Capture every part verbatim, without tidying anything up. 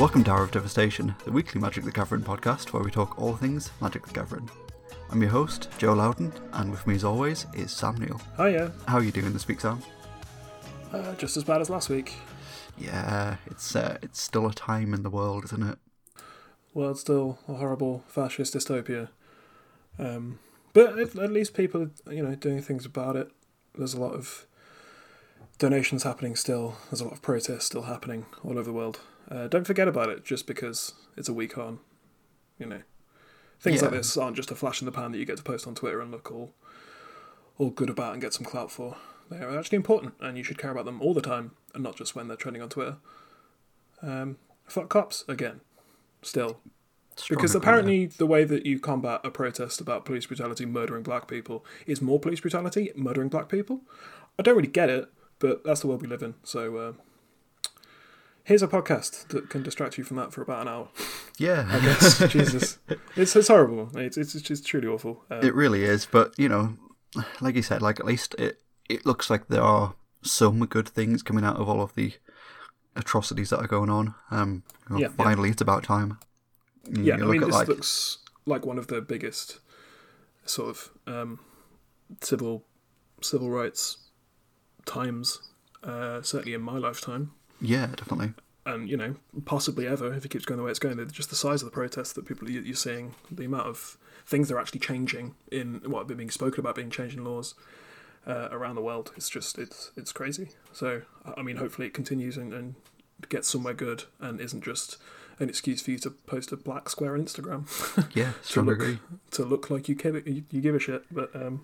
Welcome to Hour of Devastation, the weekly Magic the Gathering podcast where we talk all things Magic the Gathering. I'm your host, Joe Loudon, and with me as always is Sam Neal. Hiya. How are you doing this week, Sam? Uh, just as bad as last week. Yeah, it's uh, it's still a time in the world, isn't it? Well, it's still a horrible fascist dystopia. Um, but it, at least people are, you know, doing things about it. There's a lot of donations happening still. There's a lot of protests still happening all over the world. Uh, don't forget about it just because it's a week on, you know. Things yeah. like this aren't just a flash in the pan that you get to post on Twitter and look all, all good about and get some clout for. They are actually important, and you should care about them all the time, and not just when they're trending on Twitter. Um, fuck cops, again. Still. Strong because apparently opinion. The way that you combat a protest about police brutality murdering black people is more police brutality murdering black people. I don't really get it, but that's the world we live in, so... Uh, here's a podcast that can distract you from that for about an hour. Yeah. I guess. Jesus. It's it's horrible. It's, it's, it's truly awful. Um, it really is, but, you know, like you said, like at least it, it looks like there are some good things coming out of all of the atrocities that are going on. Um, you know, yeah, finally, yeah. It's about time. You yeah, I mean, this like... looks like one of the biggest sort of um, civil, civil rights times, uh, certainly in my lifetime. Yeah, definitely. And, you know, possibly ever, if it keeps going the way it's going, just the size of the protests that people you're seeing, the amount of things they're actually changing in what have been being spoken about being changed in laws uh, around the world. It's just, it's it's crazy. So, I mean, hopefully it continues and, and gets somewhere good and isn't just an excuse for you to post a black square on Instagram. Yeah, strongly agree. To look like you give a, you give a shit. But, um...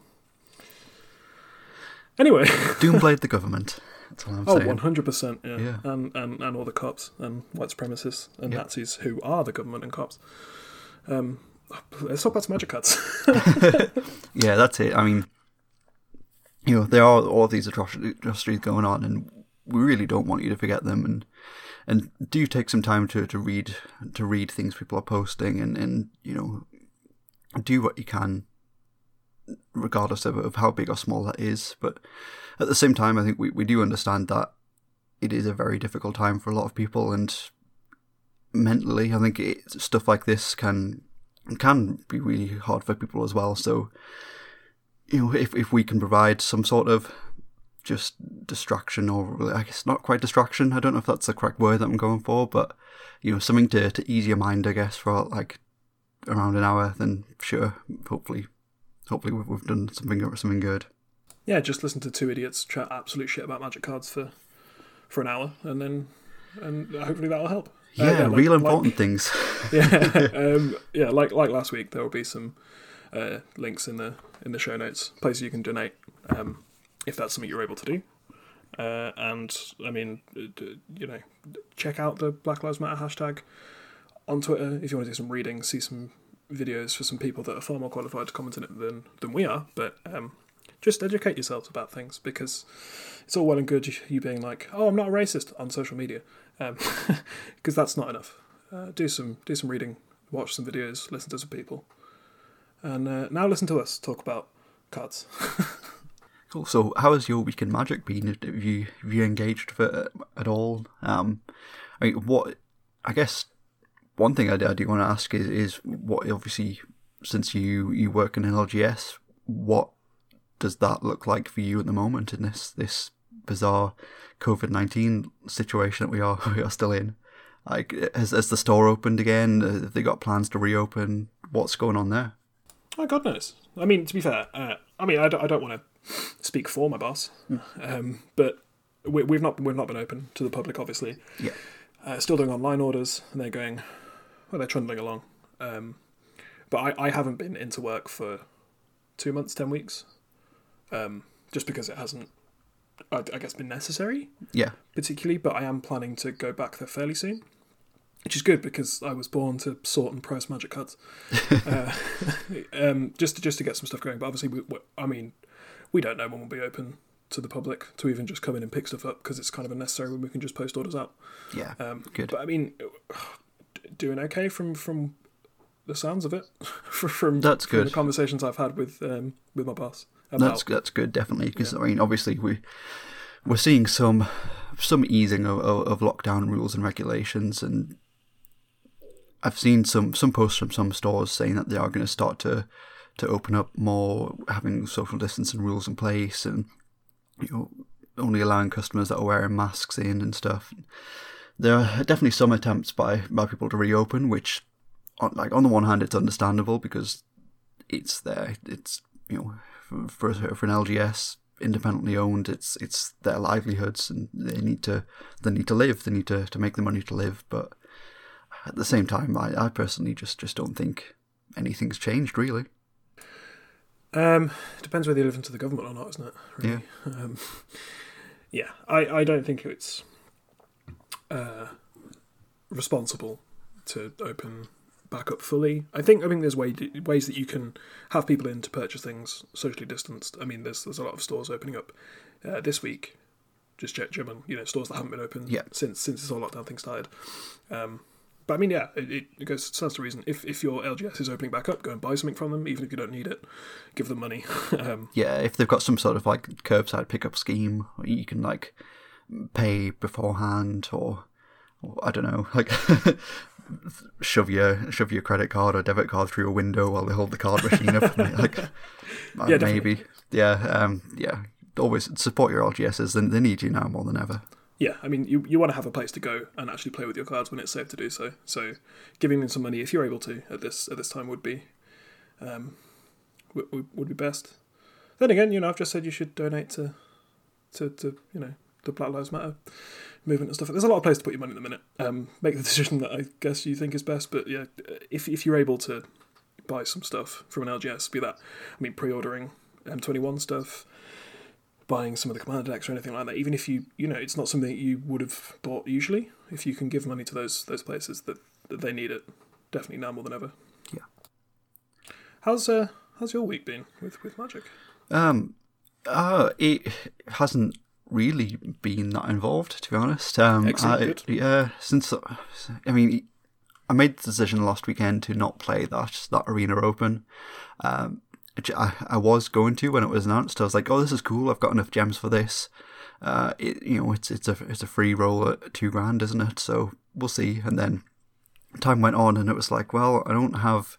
anyway. Doomblade the government. That's all I'm oh, saying. one hundred percent, yeah. yeah. And, and and all the cops and white supremacists and yep. Nazis who are the government and cops. Um, let's talk about some magic cards. Yeah, that's it. I mean, you know, there are all these atrocities going on and we really don't want you to forget them. And and do take some time to, to, read, to read things people are posting and, and, you know, do what you can regardless of, of how big or small that is. But at the same time, I think we, we do understand that it is a very difficult time for a lot of people, and mentally, I think it, stuff like this can can be really hard for people as well. So, you know, if if we can provide some sort of just distraction, or I guess not quite distraction, I don't know if that's the correct word that I'm going for, but, you know, something to, to ease your mind, I guess, for like around an hour, then sure, hopefully hopefully we've, we've done something something good. Yeah, just listen to two idiots chat absolute shit about magic cards for, for an hour, and then and hopefully that'll help. Yeah, uh, yeah like, real important like, things. Yeah, um, yeah. Like like last week, there will be some uh, links in the in the show notes, places you can donate um, if that's something you're able to do. Uh, and I mean, you know, check out the Black Lives Matter hashtag on Twitter if you want to do some reading, see some videos for some people that are far more qualified to comment on it than than we are, but. Um, Just educate yourselves about things, because it's all well and good you being like, "Oh, I'm not a racist" on social media, um, because that's not enough. Uh, do some do some reading, watch some videos, listen to some people, and uh, now listen to us talk about cards. Cool. So, how has your week in Magic been? Have you have you engaged for, at all? Um, I mean, what I guess one thing I do, I do want to ask is is what obviously since you you work in L G S, what does that look like for you at the moment in this this bizarre covid nineteen situation that we are we are still in? Like, has, has the store opened again? Have they got plans to reopen? What's going on there? Oh, God knows. I mean, to be fair, uh, I mean, I don't, I don't want to speak for my boss, mm. um, but we, we've not we've not been open to the public, obviously. Yeah. Uh, still doing online orders, and they're going, well, they're trundling along. Um, but I, I haven't been into work for two months, ten weeks. Um, just because it hasn't, I, I guess, been necessary. Yeah. Particularly, but I am planning to go back there fairly soon, which is good because I was born to sort and price magic cards, uh, um, just to, just to get some stuff going. But obviously, we, we, I mean, we don't know when we'll be open to the public to even just come in and pick stuff up because it's kind of unnecessary when we can just post orders out. Yeah. Um, good. But I mean, doing okay from from the sounds of it, from that's from good. The conversations I've had with um, with my boss. About. That's that's good, definitely, because yeah. I mean, obviously we we're seeing some some easing of, of, of lockdown rules and regulations, and I've seen some, some posts from some stores saying that they are going to start to to open up more, having social distancing rules in place, and you know, only allowing customers that are wearing masks in and stuff. There are definitely some attempts by, by people to reopen, which, on, like on the one hand, it's understandable because it's there. It's, you know, for for, for an L G S, independently owned, it's it's their livelihoods, and they need to they need to live. They need to, to make the money to live. But at the same time, I, I personally just, just don't think anything's changed really. Um, depends whether you listen to the government or not, isn't it? Really? Yeah. Um, yeah. I, I don't think it's uh, responsible to open back up fully. I think I mean there's way, ways that you can have people in to purchase things socially distanced. I mean there's there's a lot of stores opening up uh, this week. Just check, Jim, and you know stores that haven't been open yeah. since since this whole lockdown thing started. Um, but I mean yeah, it, it goes stands to reason. If if your L G S is opening back up, go and buy something from them, even if you don't need it. Give them money. um, yeah, if they've got some sort of like curbside pickup scheme, you can like pay beforehand, or, or I don't know, like. shove your shove your credit card or debit card through a window while they hold the card machine up. Like, yeah, maybe. Yeah, um, yeah. Always support your L G Ss. They, they need you now more than ever. Yeah, I mean, you, you want to have a place to go and actually play with your cards when it's safe to do so. So giving them some money, if you're able to, at this at this time would be um, would, would be best. Then again, you know, I've just said you should donate to to, to you know, the Black Lives Matter movement and stuff. There's a lot of places to put your money at the minute. Um, make the decision that I guess you think is best, but yeah, if if you're able to buy some stuff from an L G S, be that, I mean, pre-ordering M twenty-one stuff, buying some of the Commander decks or anything like that, even if you, you know, it's not something that you would have bought usually, if you can give money to those those places that, that they need it, definitely now more than ever. Yeah. How's uh how's your week been with, with Magic? Um, uh, it hasn't really been that involved, to be honest. Um, Excellent. I, yeah, since I mean, I made the decision last weekend to not play that that Arena Open. Um, I, I was going to when it was announced. I was like, oh, this is cool. I've got enough gems for this. Uh, it, you know, it's it's a it's a free roll at two grand, isn't it? So we'll see. And then time went on, and it was like, well, I don't have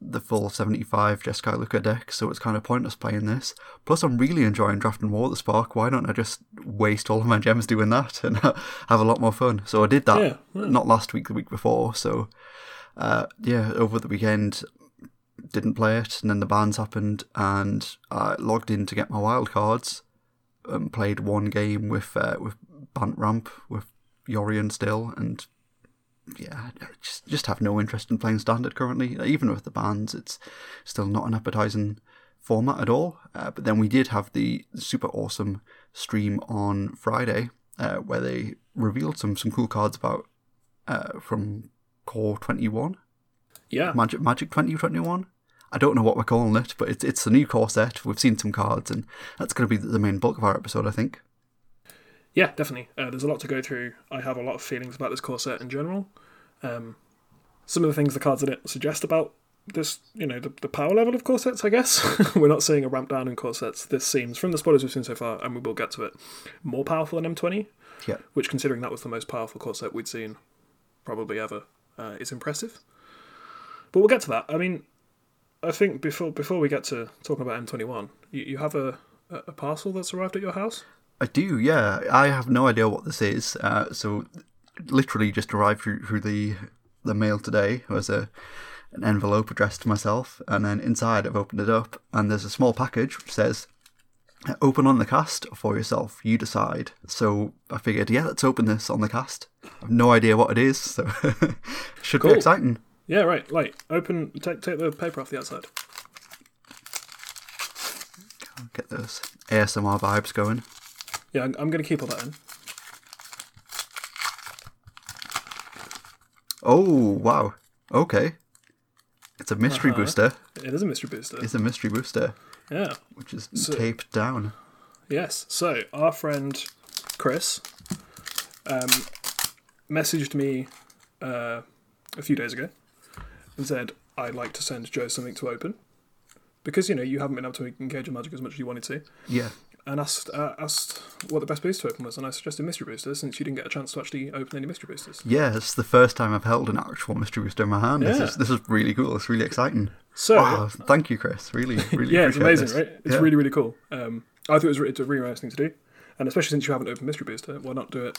the full seventy-five Jeskai Luka deck, so it's kind of pointless playing this. Plus, I'm really enjoying drafting War of the Spark. Why don't I just waste all of my gems doing that and have a lot more fun? So I did that, yeah, yeah. Not last week, the week before. So, uh, yeah, over the weekend, didn't play it, and then the bans happened, and I logged in to get my wild cards and played one game with uh, with Bant Ramp, with Yorion still, and yeah, just just have no interest in playing standard currently. Even with the bans, it's still not an appetizing format at all. Uh, but then we did have the super awesome stream on Friday uh, where they revealed some some cool cards about uh, from Core twenty-one. Yeah, Magic Magic twenty twenty-one. I don't know what we're calling it, but it's it's the new core set. We've seen some cards, and that's going to be the main bulk of our episode, I think. Yeah, definitely. Uh, there's a lot to go through. I have a lot of feelings about this core set in general. Um, some of the things the cards in it suggest about this, you know, the, the power level of core sets, I guess. We're not seeing a ramp down in core sets. This seems, from the spoilers we've seen so far, and we will get to it, more powerful than M twenty. Yeah. Which, considering that was the most powerful core set we'd seen probably ever, uh, is impressive. But we'll get to that. I mean, I think before before we get to talking about M twenty-one, you, you have a, a parcel that's arrived at your house? I do, yeah. I have no idea what this is. Uh, so, literally just arrived through, through the the mail today. It was a an envelope addressed to myself, and then inside I've opened it up, and there's a small package which says, "Open on the cast for yourself. You decide." So I figured, yeah, let's open this on the cast. I've no idea what it is, so should cool. be exciting. Yeah, right. Like open, take take the paper off the outside. Get those A S M R vibes going. Yeah, I'm going to keep all that in. Oh, wow. Okay. It's a mystery uh-huh. booster. It is a mystery booster. It's a mystery booster. Yeah. Which is so, taped down. Yes. So, our friend Chris um, messaged me uh, a few days ago and said, "I'd like to send Joe something to open." Because, you know, you haven't been able to engage in Magic as much as you wanted to. Yeah. and asked uh, asked what the best boost to open was, and I suggested Mystery Booster, since you didn't get a chance to actually open any Mystery Boosters. Yeah, it's the first time I've held an actual Mystery Booster in my hand. Yeah. This is this is really cool. It's really exciting. So, wow, thank you, Chris. Really, really. Yeah, it's amazing, this. Right? It's yeah. really, really cool. Um, I thought it was it's a really nice thing to do, and especially since you haven't opened Mystery Booster, why not do it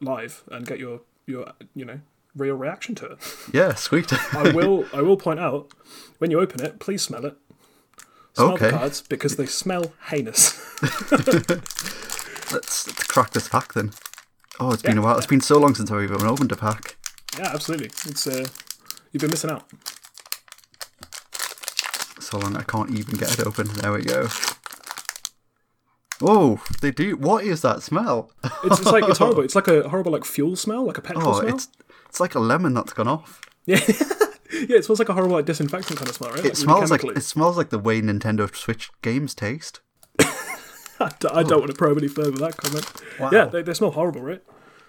live and get your your you know real reaction to it? Yeah, sweet. I will. I will point out, when you open it, please smell it. Smell okay. the cards, because they smell heinous. let's, let's crack this pack then. Oh, it's yeah, been a while. Yeah. It's been so long since I've even opened a pack. Yeah, absolutely. It's uh, you've been missing out. So long, I can't even get it open. There we go. Oh, they do. What is that smell? it's, it's like it's horrible. It's like a horrible like fuel smell, like a petrol oh, smell. Oh, it's it's like a lemon that's gone off. Yeah. Yeah, it smells like a horrible like, disinfectant kind of smell, right? It like, smells really like it smells like the way Nintendo Switch games taste. I, d- I oh. don't want to probe any further with that comment. Wow. Yeah, they, they smell horrible, right?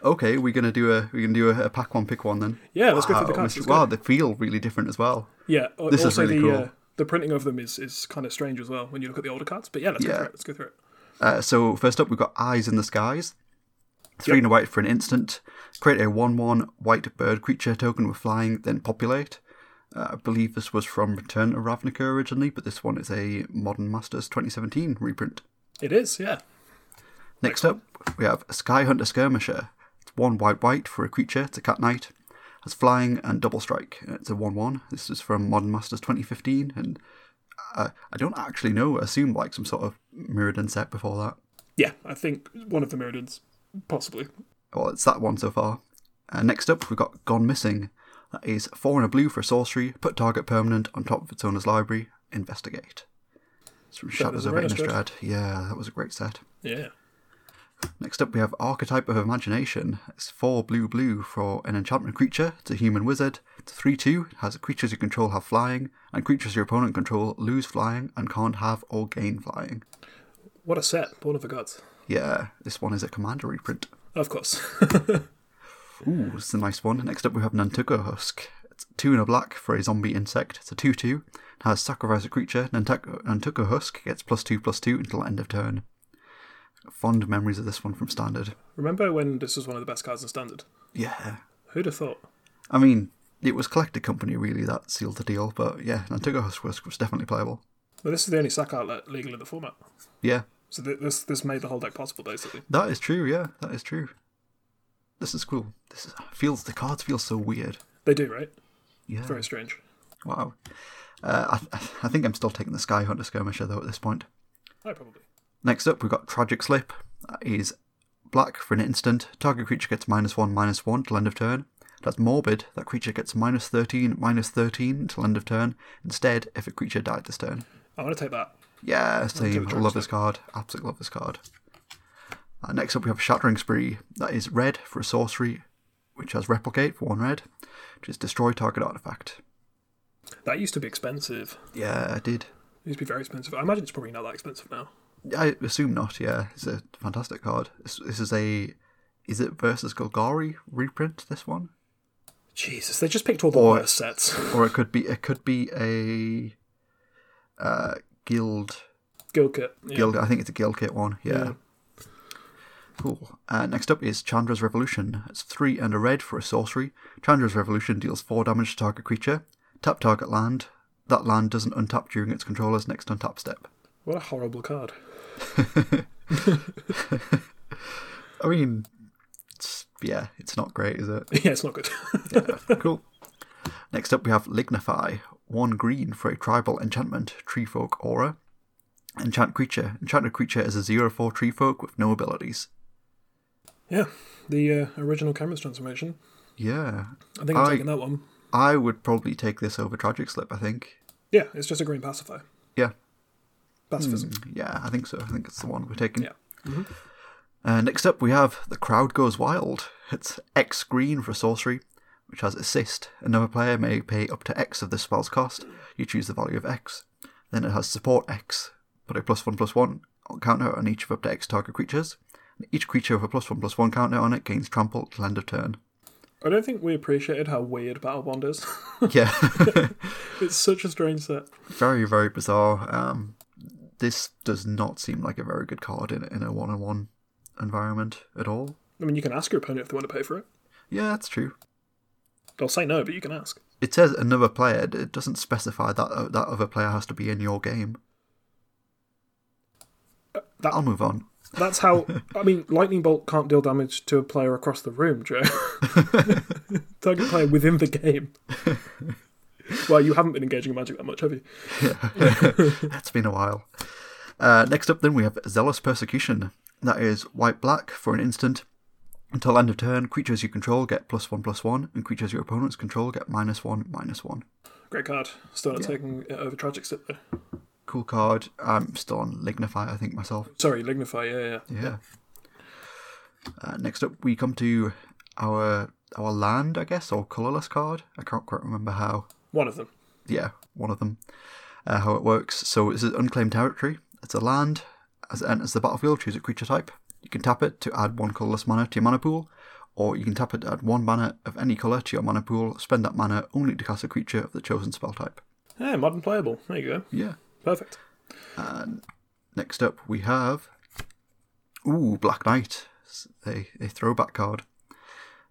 Okay, we're gonna do a we're gonna do a, a pack one, pick one then. Yeah, let's wow. go through the cards. Wow, wow, they feel really different as well. Yeah, uh, this also is really the, cool. Uh, the printing of them is, is kind of strange as well when you look at the older cards. But yeah, let's yeah. go through it. Let's go through it. Uh, so first up, we've got Eyes in the Skies. Three yep. and a white for an instant. Create a one one white bird creature token with flying, then populate. Uh, I believe this was from Return to Ravnica originally, but this one is a Modern Masters twenty seventeen reprint. It is, yeah. Next Excellent. up, we have Skyhunter Skirmisher. It's one white white for a creature. It's a Cat Knight. Has flying and double strike. It's a one one. This is from Modern Masters twenty fifteen, and I, I don't actually know. I assume like some sort of Mirrodin set before that. Yeah, I think one of the Mirrodins, possibly. Well, it's that one so far. Uh, next up, we've got Gone Missing. That is four and a blue for sorcery. Put target permanent on top of its owner's library. Investigate. It's from that Shadows over Innistrad. Yeah, that was a great set. Yeah. Next up, we have Archetype of Imagination. It's four blue blue for an enchantment creature. It's a human wizard. It's a three two. It has creatures you control have flying, and creatures your opponent control lose flying and can't have or gain flying. What a set. Born of the Gods. Yeah, this one is a Commander reprint. Of course. Ooh, this is a nice one. Next up, we have Nantuko Husk. It's two and a black for a zombie insect. It's a two two. It has sacrifice a creature. Nantuko, Nantuko Husk gets plus two, plus two until end of turn. Fond memories of this one from Standard. Remember when this was one of the best cards in Standard? Yeah. Who'd have thought? I mean, it was Collector Company, really, that sealed the deal. But yeah, Nantuko Husk was, was definitely playable. Well, this is the only sac outlet legal in the format. Yeah. So th- this this made the whole deck possible, basically. That is true, yeah. That is true. This is cool. This is, feels the cards feel so weird. They do, right? Yeah. It's very strange. Wow. Uh, I I think I'm still taking the Skyhunter Skirmisher though at this point. I probably. Next up, we've got Tragic Slip. That is black for an instant. Target creature gets minus one, minus one till end of turn. That's morbid. That creature gets minus thirteen, minus thirteen till end of turn. Instead, if a creature died this turn. I want to take that. Yeah, same. I love this card. Absolutely love this card. Uh, next up, we have Shattering Spree. That is red for a sorcery, which has Replicate for one red, which is destroy target artifact. That used to be expensive. Yeah, I did. It used to be very expensive. I imagine it's probably not that expensive now. I assume not, yeah. It's a fantastic card. This, this is a... Is it versus Golgari reprint, this one? Jesus, they just picked all the or, worst sets. Or it could be It could be a uh, Guild... Guild Kit. Yeah. Guild, I think it's a Guild Kit one, yeah. yeah. Cool. Uh, next up is Chandra's Revolution. It's three and a red for a sorcery. Chandra's Revolution deals four damage to target creature. Tap target land. That land doesn't untap during its controller's next untap step. What a horrible card. I mean, it's, yeah, it's not great, is it? Yeah, it's not good. Yeah, cool. Next up we have Lignify. One green for a tribal enchantment, Treefolk Aura. Enchant creature. Enchanted creature is a zero four Treefolk with no abilities. Yeah, the uh, original Camera's Transformation. Yeah. I think I'm I, taking that one. I would probably take this over Tragic Slip, I think. Yeah, it's just a green pacifier. Yeah. Pacifism. Mm, yeah, I think so. I think it's the one we're taking. Yeah. Mm-hmm. Uh, next up, we have The Crowd Goes Wild. It's X green for sorcery, which has assist. Another player may pay up to X of the spell's cost. You choose the value of X. Then it has support X. Put a plus one plus one counter on each of up to X target creatures. Each creature with a plus one plus one counter on it gains trample till end of turn. I don't think we appreciated how weird Battle Bond is. Yeah. It's such a strange set. Very, very bizarre. Um, this does not seem like a very good card in, in a one-on-one environment at all. I mean, you can ask your opponent if they want to pay for it. Yeah, that's true. They'll say no, but you can ask. It says another player. It doesn't specify that uh, that other player has to be in your game. Uh, that, I'll move on. That's how... I mean, Lightning Bolt can't deal damage to a player across the room, Joe. Target player within the game. Well, you haven't been engaging in Magic that much, have you? Yeah. That's been a while. Uh, next up, then, we have Zealous Persecution. That is white-black for an instant. Until end of turn, creatures you control get plus one, plus one, and creatures your opponents control get minus one, minus one. Great card. Still not yeah. taking it over Tragic Step, though. Cool card. I'm still on Lignify, I think, myself. Sorry, Lignify, yeah, yeah. Yeah. Uh, next up, we come to our our land, I guess, or colourless card. I can't quite remember how. One of them. Yeah, one of them. Uh, how it works. So this is Unclaimed Territory. It's a land. As it enters the battlefield, choose a creature type. You can tap it to add one colourless mana to your mana pool, or you can tap it to add one mana of any colour to your mana pool, spend that mana only to cast a creature of the chosen spell type. Yeah, modern playable. There you go. Yeah. Perfect. And next up we have... Ooh, Black Knight. A, a throwback card.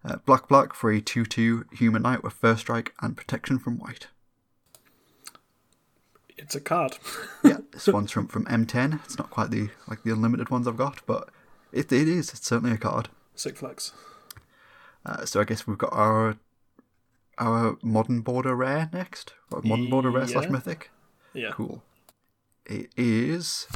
Uh, black black for a two two human knight with first strike and protection from white. It's a card. Yeah, this one's from, from M ten. It's not quite the like the unlimited ones I've got, but... It it is. It's certainly a card. Sick flex. Uh, so I guess we've got our our modern border rare next. Or modern border rare yeah. slash mythic. Yeah. Cool. It is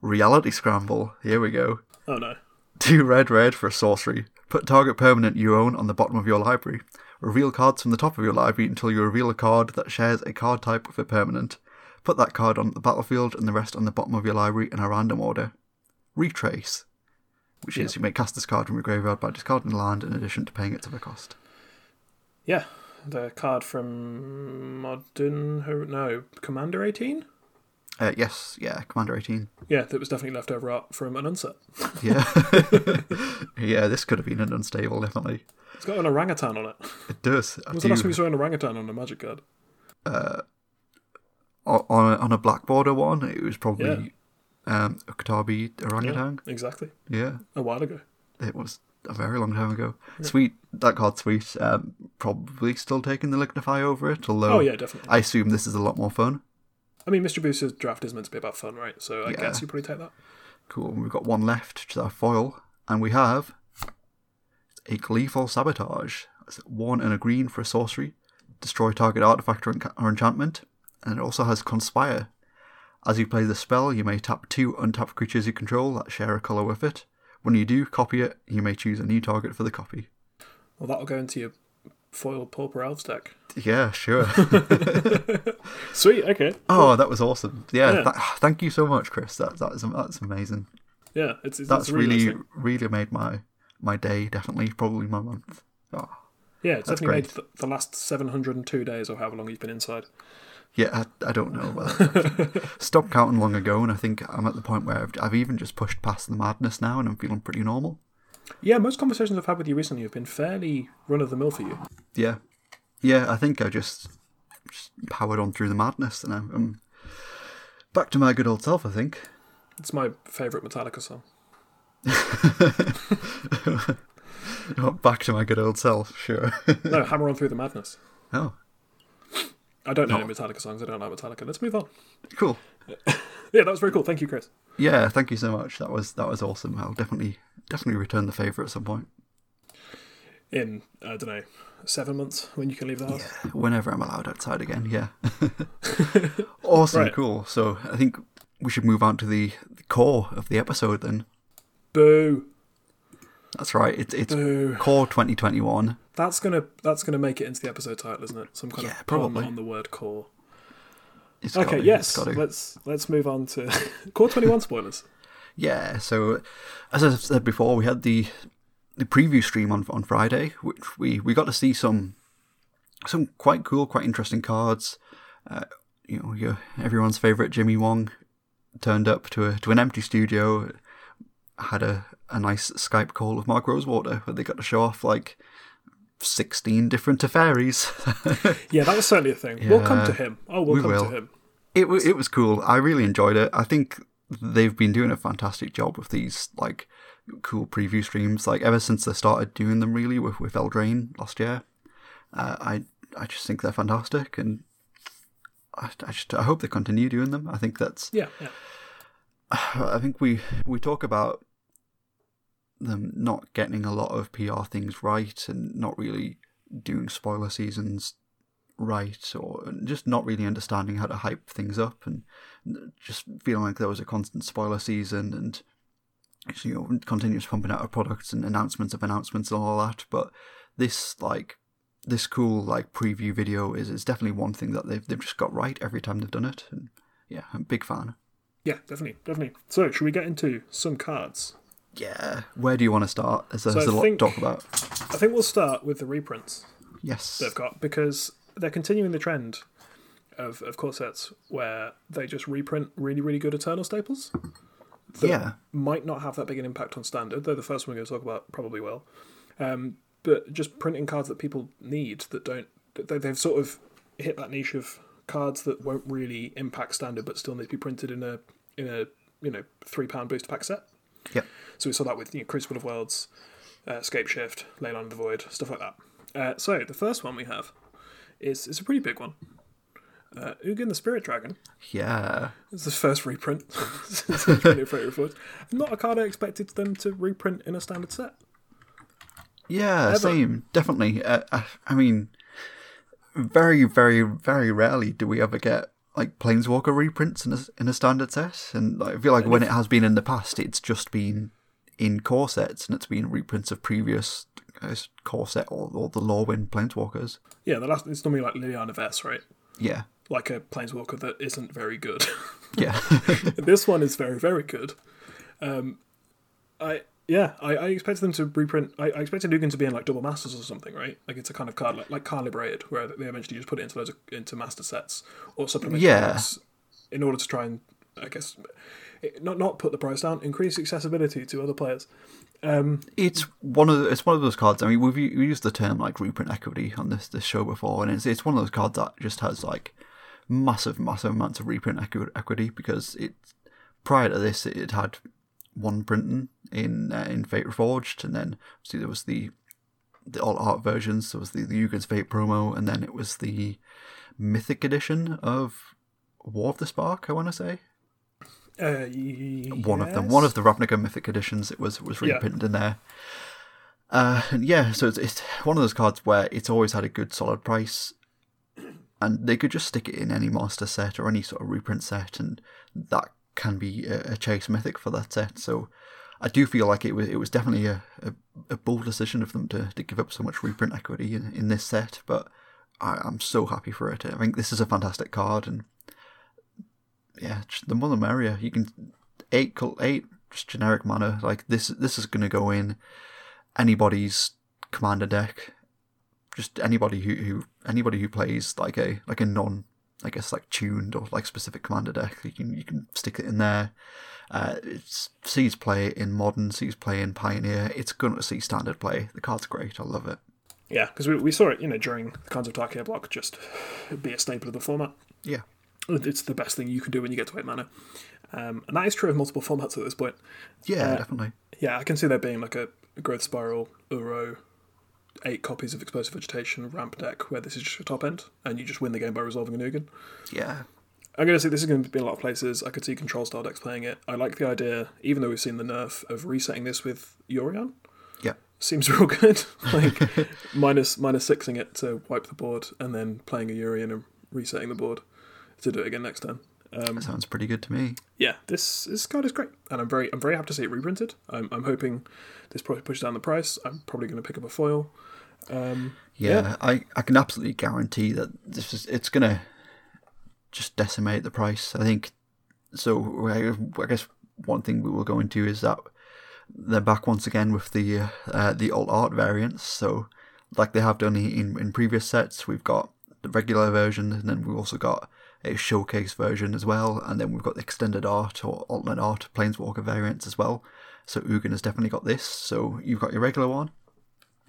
Reality Scramble. Here we go. Oh no. Two red red for a sorcery. Put target permanent you own on the bottom of your library. Reveal cards from the top of your library until you reveal a card that shares a card type with a permanent. Put that card on the battlefield and the rest on the bottom of your library in a random order. Retrace, which is yep. you may cast this card from your graveyard by discarding land in addition to paying its other cost. Yeah, the card from Modern... No, Commander eighteen? Uh, yes, yeah, Commander eighteen. Yeah, that was definitely left over art from an unset. Yeah. Yeah, this could have been an unstable, definitely. It's got an orangutan on it. It does. When was do... the last time we saw an orangutan on a Magic card? Uh, on, on a black border one, it was probably... Yeah. Um, Oktabi Orangutan. Yeah, exactly. Yeah. A while ago. It was a very long time ago. Yeah. Sweet. That card's sweet. Um, probably still taking the Lignify over it, although oh, yeah, definitely. I assume this is a lot more fun. I mean, Mister Booster's draft is meant to be about fun, right? So I yeah. guess you probably take that. Cool. We've got one left, which is our foil, and we have a Gleeful Sabotage. It's one and a green for a sorcery. Destroy target artifact or, enc- or enchantment. And it also has Conspire. As you play the spell, you may tap two untapped creatures you control that share a colour with it. When you do, copy it. You may choose a new target for the copy. Well, that'll go into your foil Pauper Elves deck. Yeah, sure. Sweet, okay. Cool. Oh, that was awesome. Yeah, yeah. Th- thank you so much, Chris. That that is that's amazing. Yeah, it's, it's that's it's really really, nice really made my my day. Definitely, probably my month. Oh, yeah, it's definitely great. Made th- the last seven hundred two days or however long you've been inside. Yeah, I, I don't know. Stopped counting long ago, and I think I'm at the point where I've, I've even just pushed past the madness now, and I'm feeling pretty normal. Yeah, most conversations I've had with you recently have been fairly run-of-the-mill for you. Yeah. Yeah, I think I just, just powered on through the madness, and I'm, I'm back to my good old self, I think. It's my favourite Metallica song. Not back to my good old self, sure. No, hammer on through the madness. Oh, I don't know Not... any Metallica songs. I don't like Metallica. Let's move on. Cool. Yeah, that was very cool. Thank you, Chris. Yeah, thank you so much. That was that was awesome. I'll definitely definitely return the favour at some point. In, I don't know, seven months when you can leave the house? Yeah, whenever I'm allowed outside again, yeah. Awesome, right. Cool. So I think we should move on to the, the core of the episode then. Boo. That's right. It's it's Boo. Core twenty twenty-one. That's gonna that's gonna make it into the episode title, isn't it? Some kind yeah, of probably on the word core. It's okay. Gotta, yes. Let's let's move on to Core twenty-one spoilers. Yeah. So as I said before, we had the the preview stream on on Friday, which we, we got to see some some quite cool, quite interesting cards. Uh, you know, your everyone's favorite Jimmy Wong turned up to a to an empty studio. Had a, a nice Skype call with Mark Rosewater where they got to show off like sixteen different Teferis. Yeah, that was certainly a thing. Yeah, we'll come to him. Oh, we'll we come will. to him. it was it was cool. I really enjoyed it. I think they've been doing a fantastic job with these like cool preview streams. Like ever since they started doing them, really with with Eldraine last year, uh, I I just think they're fantastic, and I, I just I hope they continue doing them. I think that's yeah. yeah. I think we we talk about them not getting a lot of P R things right and not really doing spoiler seasons right, or just not really understanding how to hype things up, and just feeling like there was a constant spoiler season and you know continuous pumping out of products and announcements of announcements and all that. But this like this cool like preview video is is definitely one thing that they've they've just got right every time they've done it, and yeah, I'm a big fan. Yeah, definitely, definitely. So, should we get into some cards? Yeah. Where do you want to start? There's, so there's a lot think, to talk about. I think we'll start with the reprints. Yes. They've got, because they're continuing the trend of, of core sets where they just reprint really, really good Eternal staples that yeah. might not have that big an impact on Standard, though the first one we're going to talk about probably will. Um, but just printing cards that people need that don't... They, they've sort of hit that niche of cards that won't really impact Standard but still need to be printed in a in a you know three pound booster pack set. Yeah. So we saw that with you know, Crucible of Worlds, uh, Scape Shift, Leyline of the Void, stuff like that. Uh, so the first one we have is it's a pretty big one. Uh, Ugin the Spirit Dragon. Yeah. It's the first reprint. It's really a not a card I expected them to reprint in a Standard set. Yeah, Ever. Same. Definitely. Uh, I, I mean. Very, very, very rarely do we ever get like Planeswalker reprints in a, in a Standard set, and I feel like when it has been in the past, it's just been in core sets, and it's been reprints of previous uh, core set or, or the Lorwyn Planeswalkers. Yeah, the last it's normally like Liliana Vess, right? Yeah, like a Planeswalker that isn't very good. Yeah, this one is very, very good. Um, I. Yeah, I, I expected them to reprint... I, I expected Ugin to be in, like, Double Masters or something, right? Like, it's a kind of card, like, like Calibrated, where they eventually just put it into loads of, into master sets or supplementary yeah. decks in order to try and, I guess, not not put the price down, increase accessibility to other players. Um, it's one of the, it's one of those cards... I mean, we've we used the term, like, reprint equity on this, this show before, and it's it's one of those cards that just has, like, massive, massive amounts of reprint equity, because it prior to this, it had... one printing in uh, in Fate Reforged, and then see there was the the all art versions. There was the, the Ugin's Fate promo, and then it was the Mythic edition of War of the Spark. I want to say uh, yes. one of them, one of the Ravnica Mythic editions. It was it was reprinted yeah. in there. Uh, yeah, so it's, it's one of those cards where it's always had a good solid price, and they could just stick it in any master set or any sort of reprint set, and that can be a chase mythic for that set. So I do feel like it was it was definitely a, a, a bold decision of them to, to give up so much reprint equity in, in this set, but I, I'm so happy for it. I think this is a fantastic card, and yeah, just the more the merrier. You can eight eight just generic mana. Like this this is gonna go in anybody's commander deck. Just anybody who, who anybody who plays like a like a non I guess like tuned or like specific commander deck, you can you can stick it in there. Uh, it sees play in Modern, sees play in Pioneer. It's going to see Standard play. The card's great. I love it. Yeah, because we we saw it, you know, during the Khans of Tarkir block, just be a staple of the format. Yeah, it's the best thing you can do when you get to eight mana, um, and that is true of multiple formats at this point. Yeah, uh, definitely. Yeah, I can see there being like a Growth Spiral, Uro, eight copies of Explosive Vegetation ramp deck where this is just a top end and you just win the game by resolving an Ugin. Yeah. I'm going to say this is going to be in a lot of places. I could see control style decks playing it. I like the idea, even though we've seen the nerf, of resetting this with Yorion. Yeah. Seems real good. Like minus, minus sixing it to wipe the board and then playing a Yorion and resetting the board to do it again next turn. Um, that sounds pretty good to me. Yeah, this this card is great, and I'm very I'm very happy to see it reprinted. I'm I'm hoping this probably pushes down the price. I'm probably going to pick up a foil. Um, yeah, yeah, I I can absolutely guarantee that this is it's going to just decimate the price. I think so. I, I guess one thing we will go into is that they're back once again with the uh, the alt art variants. So like they have done in in previous sets, we've got the regular version, and then we've also got a showcase version as well, and then we've got the extended art or alternate art Planeswalker variants as well. So Ugin has definitely got this. So you've got your regular one,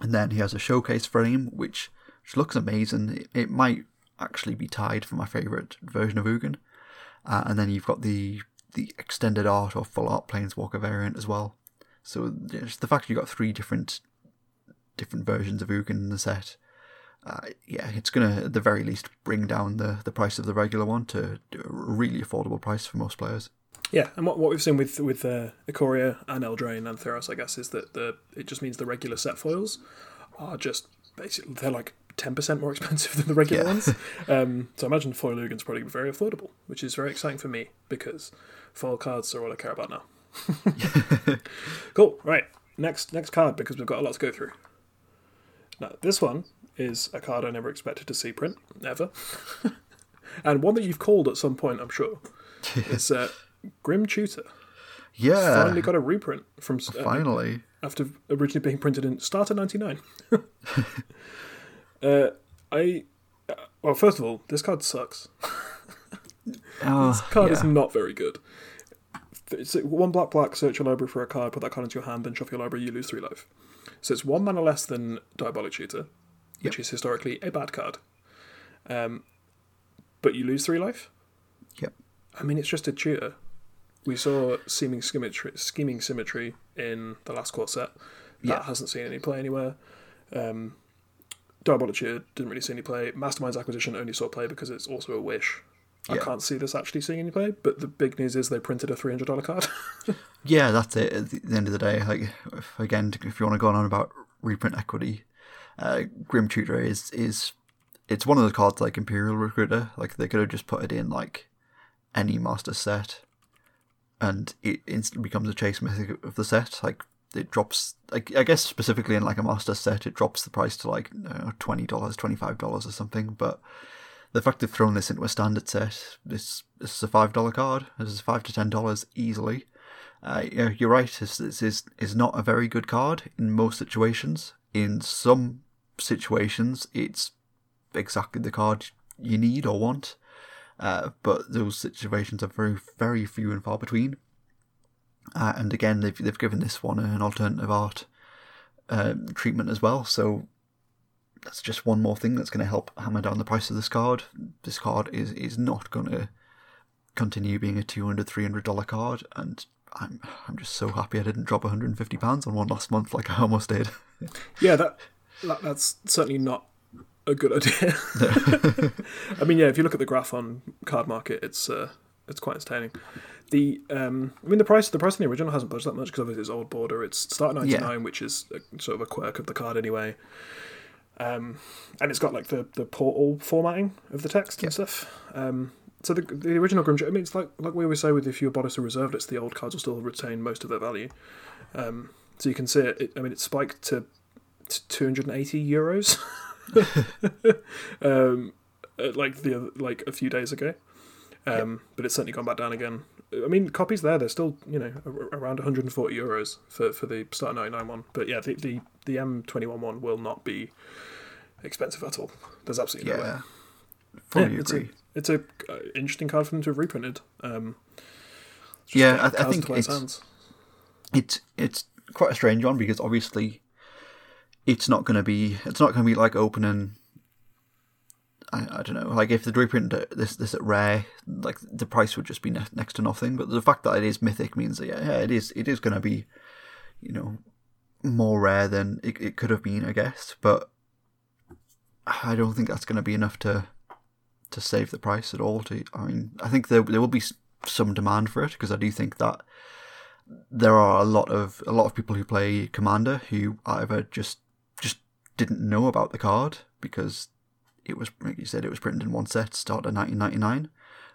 and then he has a showcase frame which, which looks amazing. It, it might actually be tied for my favourite version of Ugin, Uh, and then you've got the the extended art or full art Planeswalker variant as well. So just the fact you've got three different different versions of Ugin in the set, uh, yeah, it's going to, at the very least, bring down the, the price of the regular one to a really affordable price for most players. Yeah, and what what we've seen with with uh, Ikoria and Eldraine and Theros, I guess, is that the it just means the regular set foils are just basically, they're like ten percent more expensive than the regular yeah. ones. Um, so I imagine foil Ugin's probably very affordable, which is very exciting for me because foil cards are all I care about now. Cool, right. Next next card, because we've got a lot to go through. Now, this one is a card I never expected to see print, ever. And one that you've called at some point, I'm sure. It's uh, Grim Tutor. Yeah. Finally got a reprint from... Uh, finally. After originally being printed in Starter ninety-nine. Uh, I uh, well, first of all, this card sucks. oh, this card yeah. is not very good. It's one black black. Search your library for a card. Put that card into your hand. Then shuffle your library. You lose three life. So it's one mana less than Diabolic Tutor, yep. which is historically a bad card. Um, but you lose three life. Yep. I mean, it's just a tutor. We saw Seeming Symmetry, Scheming Symmetry in the last core set. That yep. hasn't seen any play anywhere. Um. Diabolic Tutor didn't really see any play. Mastermind's Acquisition only saw play because it's also a wish. I yeah. can't see this actually seeing any play, but the big news is they printed a three hundred dollars card. Yeah, that's it. At the end of the day, like if, again, if you want to go on about reprint equity, uh, Grim Tutor is, is it's one of the cards like Imperial Recruiter. Like they could have just put it in like any master set and it instantly becomes a chase mythic of the set. Like It drops, like, I guess specifically in like a master set, it drops the price to like you know, twenty dollars, twenty-five dollars or something. But the fact they've thrown this into a standard set, this, this is a five dollars card. This is five dollars to ten dollars easily. Uh, you know, you're right, this, this is, is not a very good card in most situations. In some situations, it's exactly the card you need or want. Uh, but those situations are very, very few and far between. Uh, and again, they've they've given this one an alternative art uh, treatment as well. So that's just one more thing that's going to help hammer down the price of this card. This card is, is not going to continue being a two hundred dollars, three hundred dollars card. And I'm I'm just so happy I didn't drop one hundred fifty pounds on one last month like I almost did. Yeah, that, that that's certainly not a good idea. No. I mean, yeah, if you look at the graph on Card Market, it's... Uh... It's quite entertaining. The um, I mean, the price the price of the original hasn't budged that much because obviously it's old border. It's Starter ninety-nine, yeah. which is a, sort of a quirk of the card anyway. Um, and it's got like the, the portal formatting of the text yeah. and stuff. Um, so the the original Grim Tutor, I mean, it's like like we always say with if you're Bodyce or Reserved, it's the old cards will still retain most of their value. Um, so you can see it, it. I mean, it spiked to, to two hundred eighty euros, um, like the like a few days ago. Um, yep. But it's certainly gone back down again. I mean, copies there, they're still, you know, around one hundred forty euros for, for the Starter ninety-nine one. But yeah, the, the, the M twenty-one one will not be expensive at all. There's absolutely yeah. no way. Fully yeah, agree. It's an uh, interesting card for them to have reprinted. Um, yeah, I, I think it's, it's it's quite a strange one because obviously it's not going to be it's not going to be like opening. I, I don't know, like if they reprint this this at rare, like the price would just be ne- next to nothing. But the fact that it is mythic means that yeah, yeah it is it is going to be, you know, more rare than it, it could have been, I guess. But I don't think that's going to be enough to to save the price at all. To I mean, I think there there will be some demand for it because I do think that there are a lot of a lot of people who play Commander who either just just didn't know about the card because. It was, like you said, it was printed in one set, Starter nineteen ninety-nine,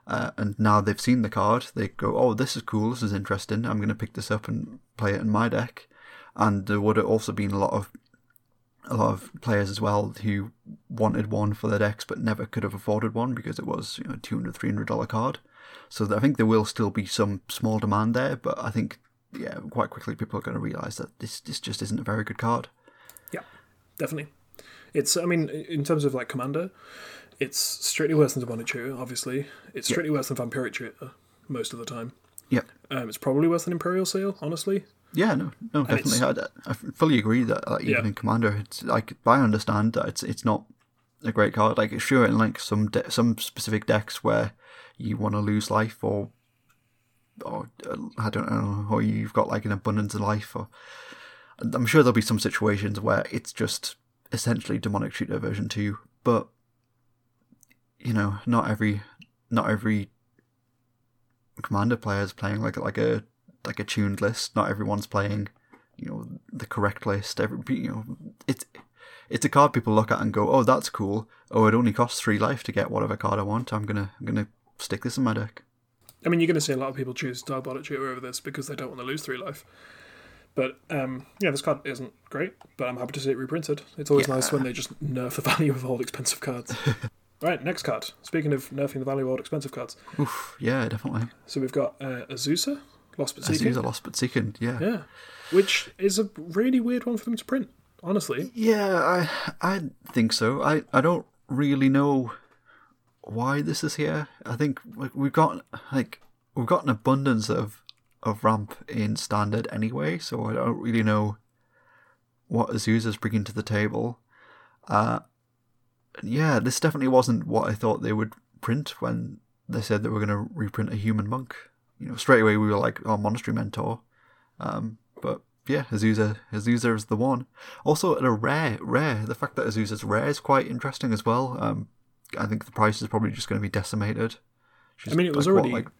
uh, and now they've seen the card, they go, oh, this is cool, this is interesting, I'm going to pick this up and play it in my deck. And there would have also been a lot of a lot of players as well who wanted one for their decks but never could have afforded one because it was, you know, two hundred dollars, three hundred dollars card. So I think there will still be some small demand there, but I think, yeah, quite quickly people are going to realise that this, this just isn't a very good card. Yeah, definitely. It's, I mean, in terms of, like, Commander, it's strictly worse than Demonic Tutor, obviously. It's strictly yep. worse than Vampiric Tutor most of the time. Yeah. Um, it's probably worse than Imperial Seal, honestly. Yeah, no, no, and definitely. I, I fully agree that, like, even yeah. in Commander, it's, like, I understand that it's it's not a great card. Like, sure, in like some de- some specific decks where you want to lose life, or or uh, I don't know, or you've got like an abundance of life, or I'm sure there'll be some situations where it's just essentially Demonic Tutor version two. But you know, not every not every Commander player is playing like like a like a tuned list. Not everyone's playing, you know, the correct list. Every you know, it's it's a card people look at and go, oh, that's cool. Oh, it only costs three life to get whatever card I want. I'm gonna I'm gonna stick this in my deck. I mean, you're gonna see a lot of people choose Diabolic Tutor over this because they don't want to lose three life. But um, yeah, this card isn't great, but I'm happy to see it reprinted. It's always yeah. nice when they just nerf the value of old expensive cards. Right, next card. Speaking of nerfing the value of old expensive cards. Oof, yeah, definitely. So we've got uh, Azusa, Lost But Seeking. Azusa, Lost But Seeking, yeah. Yeah, which is a really weird one for them to print, honestly. Yeah, I I think so. I, I don't really know why this is here. I think we've got like we've got an abundance of of ramp in standard anyway, so I don't really know what Azusa's bringing to the table. Uh, yeah, this definitely wasn't what I thought they would print when they said they were going to reprint a Human Monk. You know, straight away we were like, oh, Monastery Mentor. Um, but yeah, Azusa, Azusa is the one. Also, at a rare, rare, the fact that Azusa's rare is quite interesting as well. Um, I think the price is probably just going to be decimated. She's, I mean, it was like, already... What, like,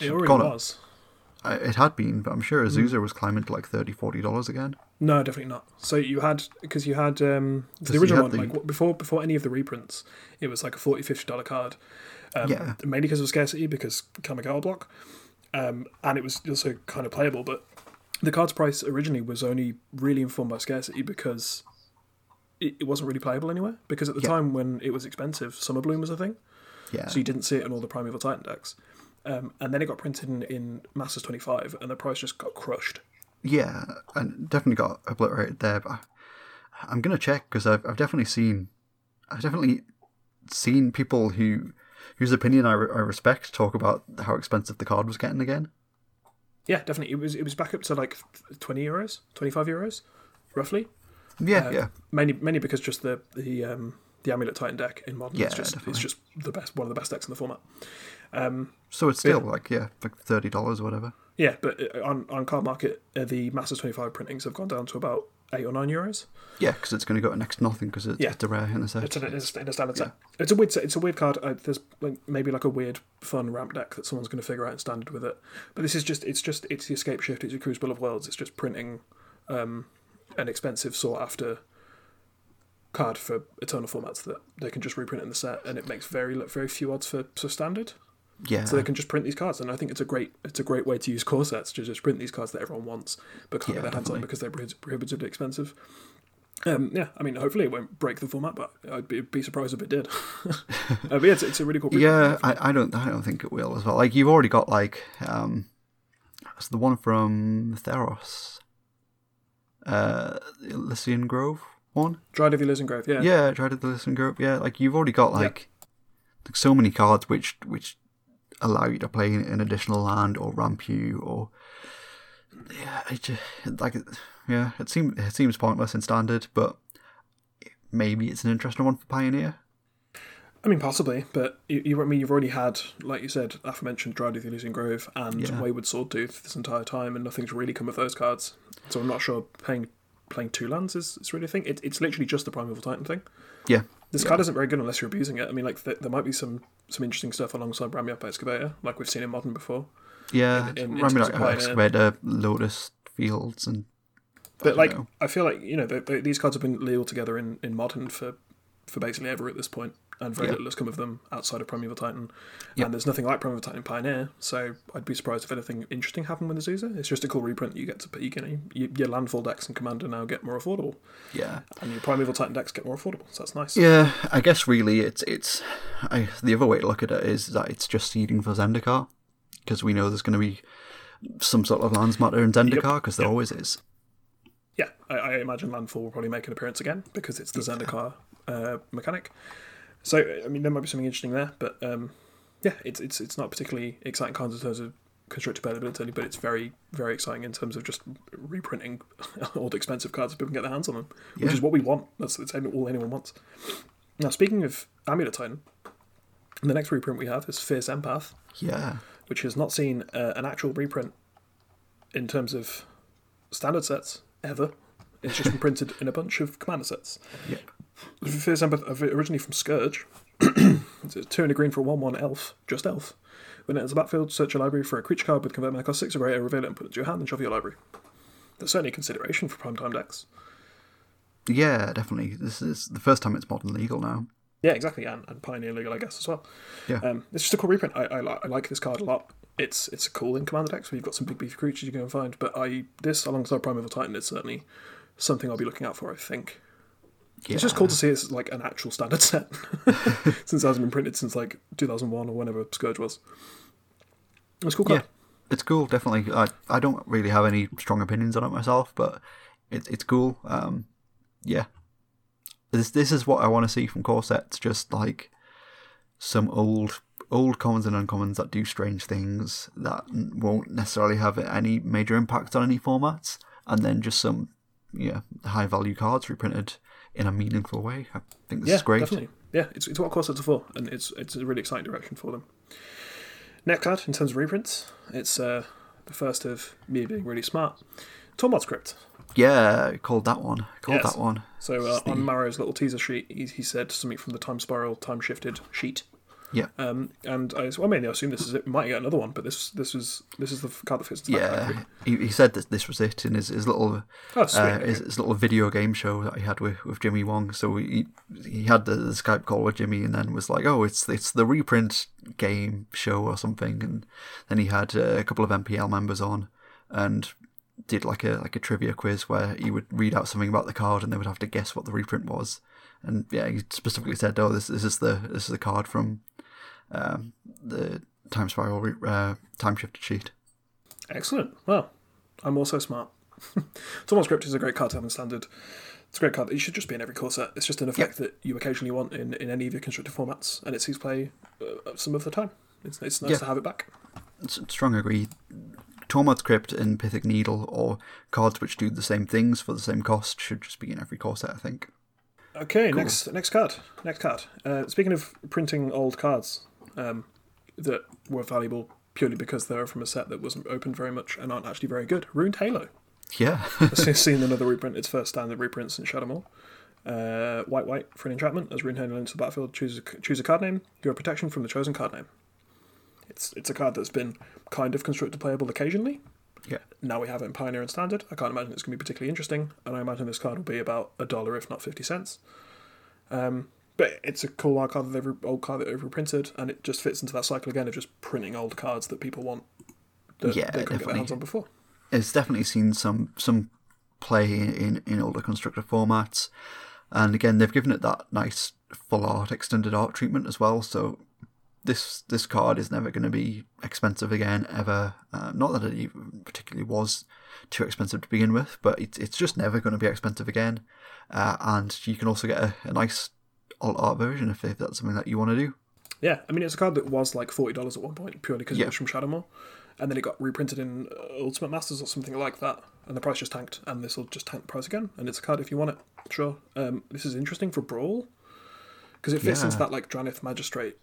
it already was. Up. It had been, but I'm sure Azusa was climbing to like thirty dollars, forty dollars again. No, definitely not. So you had, because you had um, the original had one, the... like before before any of the reprints, it was like a forty dollars, fifty dollars card. Um, yeah. Mainly because of scarcity, because Kamigawa block. Um, and it was also kind of playable, but the card's price originally was only really informed by scarcity because it, it wasn't really playable anywhere. Because at the yeah. time when it was expensive, Summer Bloom was a thing. Yeah. So you didn't see it in all the Primeval Titan decks. Um, and then it got printed in, in Masters twenty-five, and the price just got crushed. Yeah, and definitely got obliterated there. But I, I'm gonna check because I've I've definitely seen, I've definitely seen people who whose opinion I, re- I respect talk about how expensive the card was getting again. Yeah, definitely. It was it was back up to like twenty euros, twenty-five euros, roughly. Yeah, uh, yeah. Mainly mainly because just the the um, the Amulet Titan deck in Modern yeah, is just definitely. It's just the best one of the best decks in the format. Um, so it's still yeah. like yeah, like thirty dollars or whatever. Yeah, but on on card market, uh, the Masters twenty-five printings have gone down to about eight or nine euros. Yeah, because it's going to go to next to nothing because it's, yeah. it's a rare in a set. It's, an, it's in a standard yeah. set. It's a weird set. It's a weird card. Uh, there's like maybe like a weird fun ramp deck that someone's going to figure out in standard with it. But this is just it's just it's the Escape Shift. It's a Crucible of Worlds. It's just printing um, an expensive sought after card for eternal formats that they can just reprint in the set, and it makes very very few odds for, for standard. Yeah. So they can just print these cards, and I think it's a great it's a great way to use core sets to just print these cards that everyone wants, but can't yeah, get their hands on because they're prohibitively expensive. Um, yeah, I mean, hopefully it won't break the format, but I'd be, be surprised if it did. uh, but yeah, it's, it's a really cool. Yeah, I, I don't I don't think it will as well. Like you've already got like um, it's the one from Theros, uh, Elysian Grove one. Dryad of Elysian Grove, yeah. Yeah, Dryad of Elysian Grove, yeah. Like you've already got like, yeah. like so many cards which which. allow you to play an additional land or ramp you or yeah it just, like yeah it seems it seems pointless in standard, but maybe it's an interesting one for Pioneer. I mean, possibly, but you, you I mean you've already had, like you said, aforementioned Dryad of the Elysian Grove and yeah. Wayward Swordtooth this entire time, and nothing's really come of those cards, so I'm not sure playing playing two lands is, is really a thing. It, it's literally just the Primeval Titan thing. Yeah. This yeah. card isn't very good unless you're abusing it. I mean, like th- there might be some, some interesting stuff alongside Ramyapa Excavator, like we've seen in Modern before. Yeah, Ramyapa Excavator, Lotus Fields, and. But I like, know. I feel like you know they, they, these cards have been legal together in, in Modern for, for basically ever at this point, and very yeah. little has come of them outside of Primeval Titan. Yeah. And there's nothing like Primeval Titan in Pioneer, so I'd be surprised if anything interesting happened with Azusa. It's just a cool reprint that you get to put. You can you, your landfall decks and Commander now get more affordable. Yeah, and your Primeval Titan decks get more affordable, so that's nice. Yeah, I guess really it's it's I, the other way to look at it is that it's just seeding for Zendikar, because we know there's going to be some sort of lands matter in Zendikar because yep. there yep. always is. Yeah, I, I imagine landfall will probably make an appearance again because it's the yeah. Zendikar uh, mechanic. So, I mean, there might be something interesting there, but um, yeah, it's it's it's not particularly exciting cards in terms of constructed availability, but it's very, very exciting in terms of just reprinting old expensive cards so people can get their hands on them, yeah. which is what we want. That's, that's all anyone wants. Now, speaking of Amuletitan, the next reprint we have is Fierce Empath. Yeah. Which has not seen uh, an actual reprint in terms of standard sets ever. It's just been printed in a bunch of commander sets. Yeah. Fierce Empath originally from Scourge. It's a two and a green for a one one elf, just elf. When it enters the battlefield, search your library for a creature card with convert mana cost six or greater, reveal it and put it into your hand and shuffle your library. That's certainly a consideration for primetime decks. Yeah, definitely. This is the first time it's modern legal now. Yeah, exactly, and, and Pioneer legal, I guess, as well. Yeah, um, it's just a cool reprint. I, I, I like this card a lot. It's it's cool in commander decks where you've got some big beefy creatures you can go and find. But I this alongside Primeval Titan is certainly something I'll be looking out for. I think yeah. It's just cool to see it's like an actual standard set since it hasn't been printed since like two thousand one or whenever Scourge was. It's a cool card. Yeah, it's cool. Definitely, I I don't really have any strong opinions on it myself, but it's it's cool. Um, yeah. This this is what I want to see from core sets, just like some old old commons and uncommons that do strange things that won't necessarily have any major impact on any formats, and then just some yeah high value cards reprinted in a meaningful way. I think this yeah, is great. Definitely. Yeah, it's it's what core sets are for, and it's it's a really exciting direction for them. Next card in terms of reprints, it's uh, the first of me being really smart. Tormod's Crypt. Yeah, called that one. Called yes. that one. So uh, on Marrow's little teaser sheet, he, he said something from the Time Spiral, Time Shifted sheet. Yeah. Um, and I well, mainly I assume this is it. We might get another one, but this this was this is the card that fits. Into yeah. That card. He, he said that this was it in his, his little oh, sweet, uh, okay. his, his little video game show that he had with, with Jimmy Wong. So he he had the, the Skype call with Jimmy, and then was like, oh, it's it's the reprint game show or something. And then he had uh, a couple of M P L members on, and did like a like a trivia quiz where he would read out something about the card and they would have to guess what the reprint was. And yeah, he specifically said, "Oh, this, this is the this is the card from um, the Time Spiral uh, Time Shifted sheet." Excellent. Well, I'm also smart. Tormod's Crypt is a great card to have in standard. It's a great card. It should just be in every core set. It's just an effect yep. that you occasionally want in, in any of your constructed formats, and it sees play uh, some of the time. It's it's nice yeah. to have it back. It's, strong agree. Tormod's Crypt and Pythic Needle, or cards which do the same things for the same cost, should just be in every core set, I think. Okay, cool. next next card. Next card. Uh, speaking of printing old cards um, that were valuable purely because they were from a set that wasn't opened very much and aren't actually very good, Ruined Halo. Yeah. I've seen another reprint, its first standard reprint since Shadowmoor. Uh, white, white for an enchantment. As Ruined Halo enters the battlefield, choose a, choose a card name. You have protection from the chosen card name. It's it's a card that's been kind of constructed playable occasionally. Yeah. Now we have it in Pioneer and Standard. I can't imagine it's going to be particularly interesting, and I imagine this card will be about a dollar, if not fifty cents. Um, but it's a cool old card that they've old card that they've reprinted, and it just fits into that cycle again of just printing old cards that people want. That yeah, they couldn't get their hands on before. It's definitely seen some some play in in older constructed formats, and again they've given it that nice full art extended art treatment as well. So. This this card is never going to be expensive again, ever. Uh, not that it even particularly was too expensive to begin with, but it's it's just never going to be expensive again. Uh, and you can also get a, a nice alt art version if, if that's something that you want to do. Yeah, I mean, it's a card that was like forty dollars at one point, purely because yeah. it was from Shadowmoor. And then it got reprinted in Ultimate Masters or something like that, and the price just tanked, and this will just tank the price again. And it's a card if you want it, sure. Um, this is interesting for Brawl, because it fits yeah. into that like Dranith Magistrate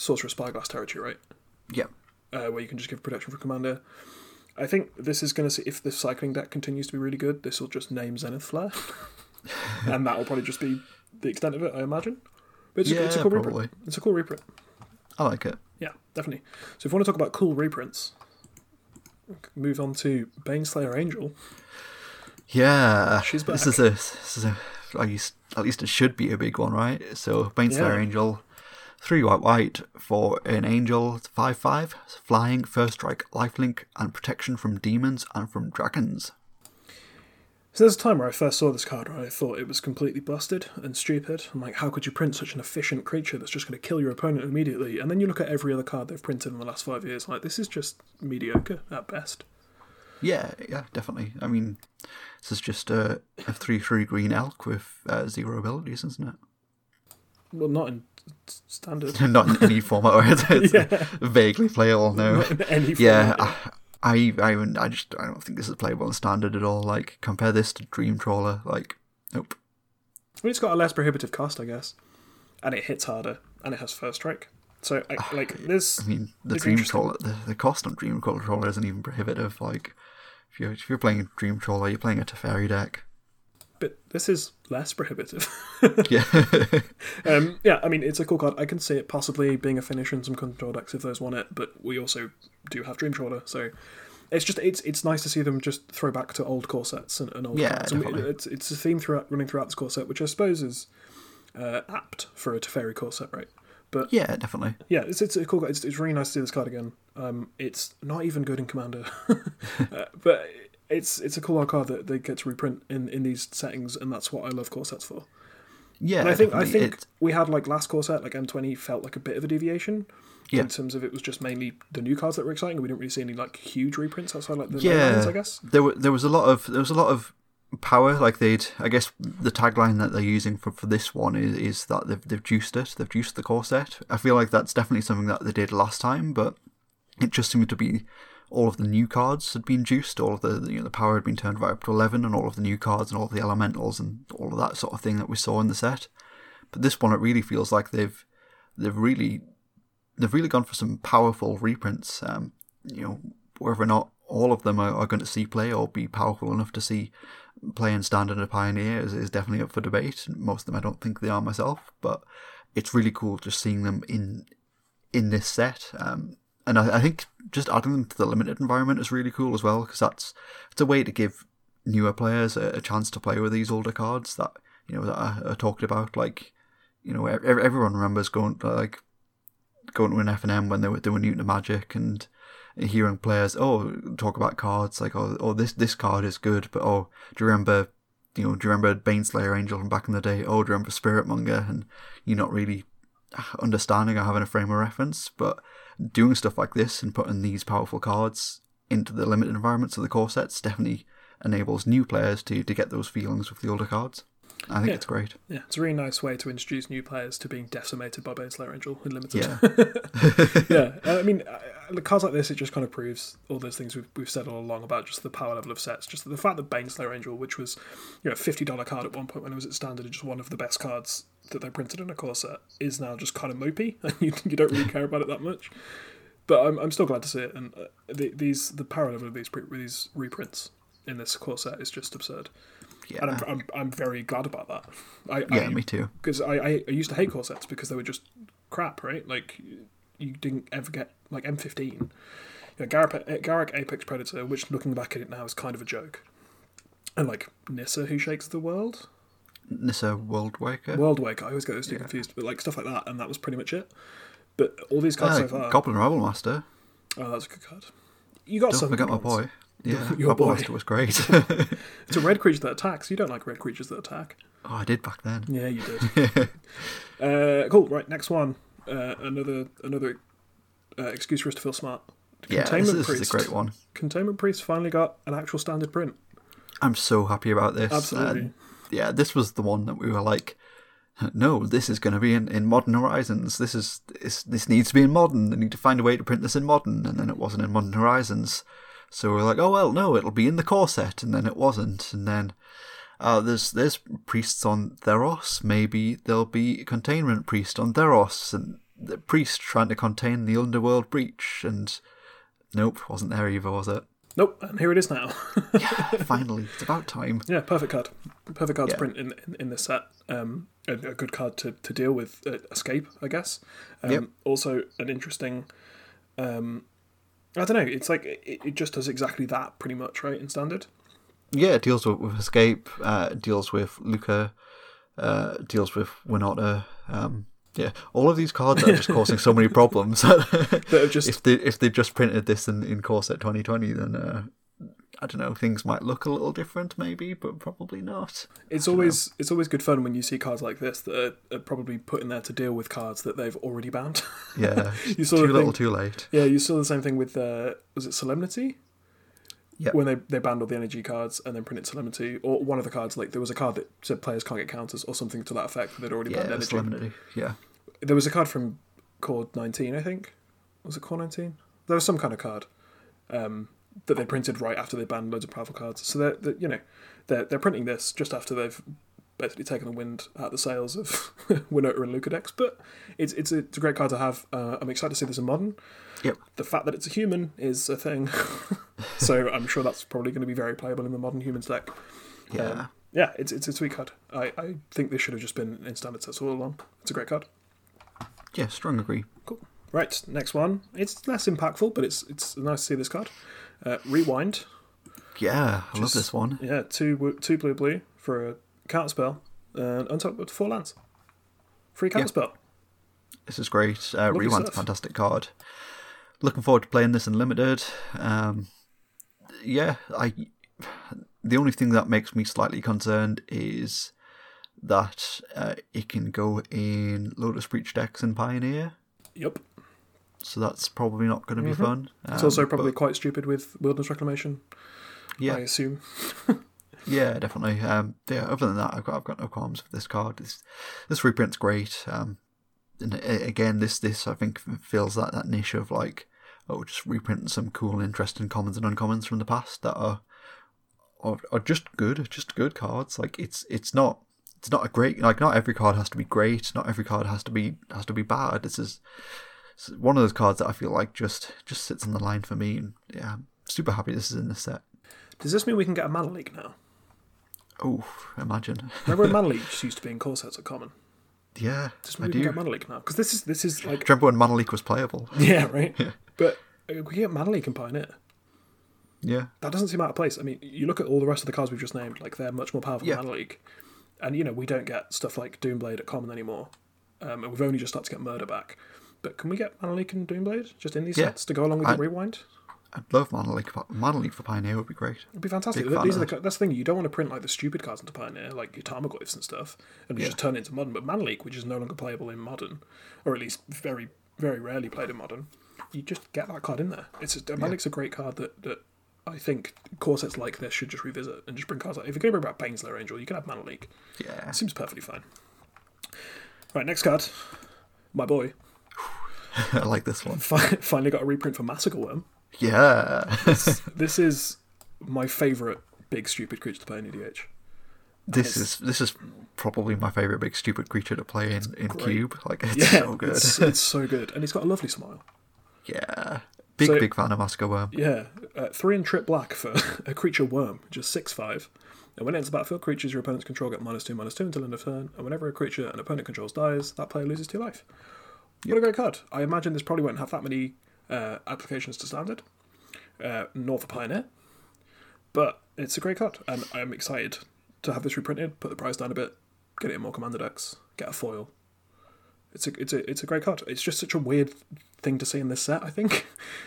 Sorcerer Spyglass territory, right? Yeah. Uh, where you can just give protection for commander. I think this is going to see, if the cycling deck continues to be really good, this will just name Zenith Flare. And that will probably just be the extent of it, I imagine. But it's, yeah, a, it's a cool probably. reprint. It's a cool reprint. I like it. Yeah, definitely. So if you want to talk about cool reprints, move on to Baneslayer Angel. Yeah. She's back. This is a, this is a at, least, at least it should be a big one, right? So Baneslayer yeah. Angel. Three white white for an angel, five five, flying, first strike, lifelink, and protection from demons and from dragons. So there's a time where I first saw this card and I thought it was completely busted and stupid. I'm like, how could you print such an efficient creature that's just going to kill your opponent immediately? And then you look at every other card they've printed in the last five years, like, this is just mediocre at best. Yeah, yeah, definitely. I mean, this is just a, a three three green elk with uh, zero abilities, isn't it? Well, not in standard. Not in any format where it's, it's yeah. vaguely playable, no. Not in any yeah, format. I, I, I, I just I don't think this is playable in standard at all. Like, compare this to Dreamtrawler, like, nope. I mean, it's got a less prohibitive cost, I guess. and it hits harder, and it has first strike. So, I, like, there's... I mean, the Dreamtrawler, the, the cost on Dreamtrawler isn't even prohibitive. Like, if you're, if you're playing Dreamtrawler, you're playing a Teferi deck. But this is less prohibitive. yeah. um, yeah, I mean, it's a cool card. I can see it possibly being a finish in some control decks if those want it, but we also do have Dreamtrawler, so... It's just it's it's nice to see them just throw back to old core sets and, and old yeah, cards. And it's it's a theme throughout running throughout this core set, which I suppose is uh, apt for a Teferi core set, right? But yeah, definitely. Yeah, it's it's a cool card. It's it's really nice to see this card again. Um, it's not even good in Commander, uh, but it's it's a cool card that they get to reprint in, in these settings, and that's what I love core sets for. Yeah, and I think definitely. I think it's... we had like last core set, like M twenty felt like a bit of a deviation. Yeah. In terms of it was just mainly the new cards that were exciting. We didn't really see any like huge reprints outside like the yeah. lines, I guess. There were there was a lot of there was a lot of power. Like they'd I guess the tagline that they're using for, for this one is, is that they've they've juiced it. They've juiced the core set. I feel like that's definitely something that they did last time, but it just seemed to be all of the new cards had been juiced, all of the you know the power had been turned right up to eleven, and all of the new cards and all of the elementals and all of that sort of thing that we saw in the set. But this one, it really feels like they've they've really They've really gone for some powerful reprints, um, you know, whether or not all of them are, are going to see play or be powerful enough to see play in Standard and Pioneer is, is definitely up for debate. Most of them I don't think they are myself, but it's really cool just seeing them in in this set. Um, and I, I think just adding them to the limited environment is really cool as well, because that's it's a way to give newer players a, a chance to play with these older cards that, you know, that are, are talked about. Like, you know, every, everyone remembers going, like, going to an F N M when they were doing new to Magic and hearing players oh talk about cards like oh, oh this this card is good, but oh do you remember you know do you remember Baneslayer Angel from back in the day? Oh, do you remember Spiritmonger? And you're not really understanding or having a frame of reference, but doing stuff like this and putting these powerful cards into the limited environments of the core sets definitely enables new players to to get those feelings with the older cards. I think yeah. it's great. Yeah, it's a really nice way to introduce new players to being decimated by Baneslayer Angel in Limited. Yeah, yeah. I mean, cards like this, it just kind of proves all those things we've we've said all along about just the power level of sets. Just the fact that Baneslayer Angel, which was you know a fifty dollars card at one point when it was at Standard, and just one of the best cards that they printed in a core set, is now just kind of mopey, and you you don't really care about it that much. But I'm I'm still glad to see it, and the, these the power level of these pre, these reprints in this core set is just absurd. Yeah. And I'm, I'm I'm very glad about that. I, yeah, I, me too. Because I, I, I used to hate core sets because they were just crap, right? Like, you didn't ever get, like, M fifteen. You know, Garak, Garak Apex Predator, which, looking back at it now, is kind of a joke. And, like, Nissa, Who Shakes the World? Nissa Worldwaker? Worldwaker. I always get those two yeah. confused. But, like, stuff like that, and that was pretty much it. But all these cards uh, so far... Goblin Rebel Master. Oh, that's a good card. You got Don't some forget my ones. Boy. Yeah, your boy. Master was great. It's a red creature that attacks. You don't like red creatures that attack. Oh, I did back then. Yeah, you did. uh, cool, right, next one. Uh, another another uh, excuse for us to feel smart. Yeah, Containment this, this is a great one. Containment Priest finally got an actual standard print. I'm so happy about this. Absolutely. Uh, yeah, this was the one that we were like, no, this is going to be in, in Modern Horizons. This is this, this needs to be in Modern. They need to find a way to print this in Modern. And then it wasn't in Modern Horizons. So we're like, oh, well, no, it'll be in the core set. And then it wasn't. And then uh, there's there's priests on Theros. Maybe there'll be a containment priest on Theros. And the priest trying to contain the underworld breach. And nope, wasn't there either, was it? Nope, and here it is now. Yeah, finally. It's about time. Yeah, perfect card. Perfect card to yeah. print in, in, in this set. Um, a, a good card to, to deal with uh, escape, I guess. Um, yep. Also an interesting... Um, I don't know, it's like, it, it just does exactly that, pretty much, right, in Standard? Yeah, it deals with, with Escape, uh, it deals with Luca, uh, it deals with Winota, um, yeah, all of these cards are just causing so many problems. just... If they if they just printed this in, in Core Set twenty twenty, then, uh, I don't know, things might look a little different, maybe, but probably not. It's always know. it's always good fun when you see cards like this that are, are probably put in there to deal with cards that they've already banned. Yeah, you saw too thing, little, too late. Yeah, you saw the same thing with, uh, was it Solemnity? Yeah. When they, they banned all the energy cards and then printed Solemnity, or one of the cards, like there was a card that said players can't get counters or something to that effect, but they'd already yeah, banned energy. Solemnity. Yeah, there was a card from Core nineteen, I think. Was it Core nineteen? There was some kind of card. Um... that they printed right after they banned loads of powerful cards. So, they're, they're, you know, they're, they're printing this just after they've basically taken the wind out of the sails of Winota and Lucadex. But it's it's a, it's a great card to have. Uh, I'm excited to see this in Modern. Yep. The fact that it's a human is a thing. So I'm sure that's probably going to be very playable in the Modern Humans deck. Yeah. Um, yeah, it's it's a sweet card. I, I think this should have just been in Standard sets all along. It's a great card. Yeah, strong agree. Cool. Right, next one. It's less impactful, but it's it's nice to see this card. Uh, Rewind. Yeah, I love this one. Yeah, two two blue blue for a counter spell and untap up to four lands. Free counter yeah. spell. This is great. Uh, Rewind's a fantastic card. Looking forward to playing this in Limited. Um, yeah, I. The only thing that makes me slightly concerned is that uh, it can go in Lotus Breach decks in Pioneer. Yep. So that's probably not going to be mm-hmm. fun. Um, it's also probably but... quite stupid with Wilderness Reclamation. Yeah, I assume. Yeah, definitely. Um, yeah. Other than that, I've got I've got no qualms with this card. This this reprint's great. Um, and again, this this I think fills that, that niche of like, oh, just reprinting some cool, interesting commons and uncommons from the past that are are, are just good, just good cards. Like it's it's not it's not a great like not every card has to be great. Not every card has to be has to be bad. This is one of those cards that I feel like just just sits on the line for me. And yeah, I'm super happy this is in this set. Does this mean we can get a Mana Leak now? Oh, imagine. Remember when Mana Leak used to be in core sets at Common? Yeah, Does this mean I we do. can get Mana Leak now? Because this is, this is like... Remember when Mana Leak was playable? Yeah, right? Yeah. But we can get Mana Leak in Pioneer. Yeah. That doesn't seem out of place. I mean, you look at all the rest of the cards we've just named, like they're much more powerful yeah. than Mana Leak. And, you know, we don't get stuff like Doomblade at Common anymore. Um, and we've only just started to get Murder back. But can we get Mana Leak and Doomblade just in these yeah. sets to go along with I... the Rewind? I'd love Mana Leak. Mana Leak for Pioneer would be great. It'd be fantastic. Big These are the, that's the thing. You don't want to print like the stupid cards into Pioneer, like your Tarmogoyfs and stuff, and yeah. just turn it into Modern. But Mana Leak, which is no longer playable in Modern, or at least very, very rarely played in Modern, you just get that card in there. It's just, Mana yeah. Leak's a great card that, that I think core sets like this should just revisit and just bring cards like. If you're going to bring back Painsler Angel, you can have Mana Leak. Yeah, it seems perfectly fine. Right, next card, my boy. I like this one. Finally got a reprint for Massacre Worm. Yeah. this, this is my favourite big stupid creature to play in E D H. This is this is probably my favourite big stupid creature to play in, in Cube. Like it's yeah, so good. It's, it's so good. And it's got a lovely smile. Yeah. Big so, big fan of Masker Worm. Yeah. Uh, three and trip black for a creature worm, just six five. And when it enters the battlefield, creatures your opponents control get minus two, minus two until end of turn, and whenever a creature an opponent controls dies, that player loses two life. What yep. a great card. I imagine this probably won't have that many Uh, applications to Standard, uh, nor for Pioneer, but it's a great card, and I'm excited to have this reprinted. Put the price down a bit, get it in more Commander decks, get a foil. It's a it's a it's a great card. It's just such a weird thing to see in this set. I think.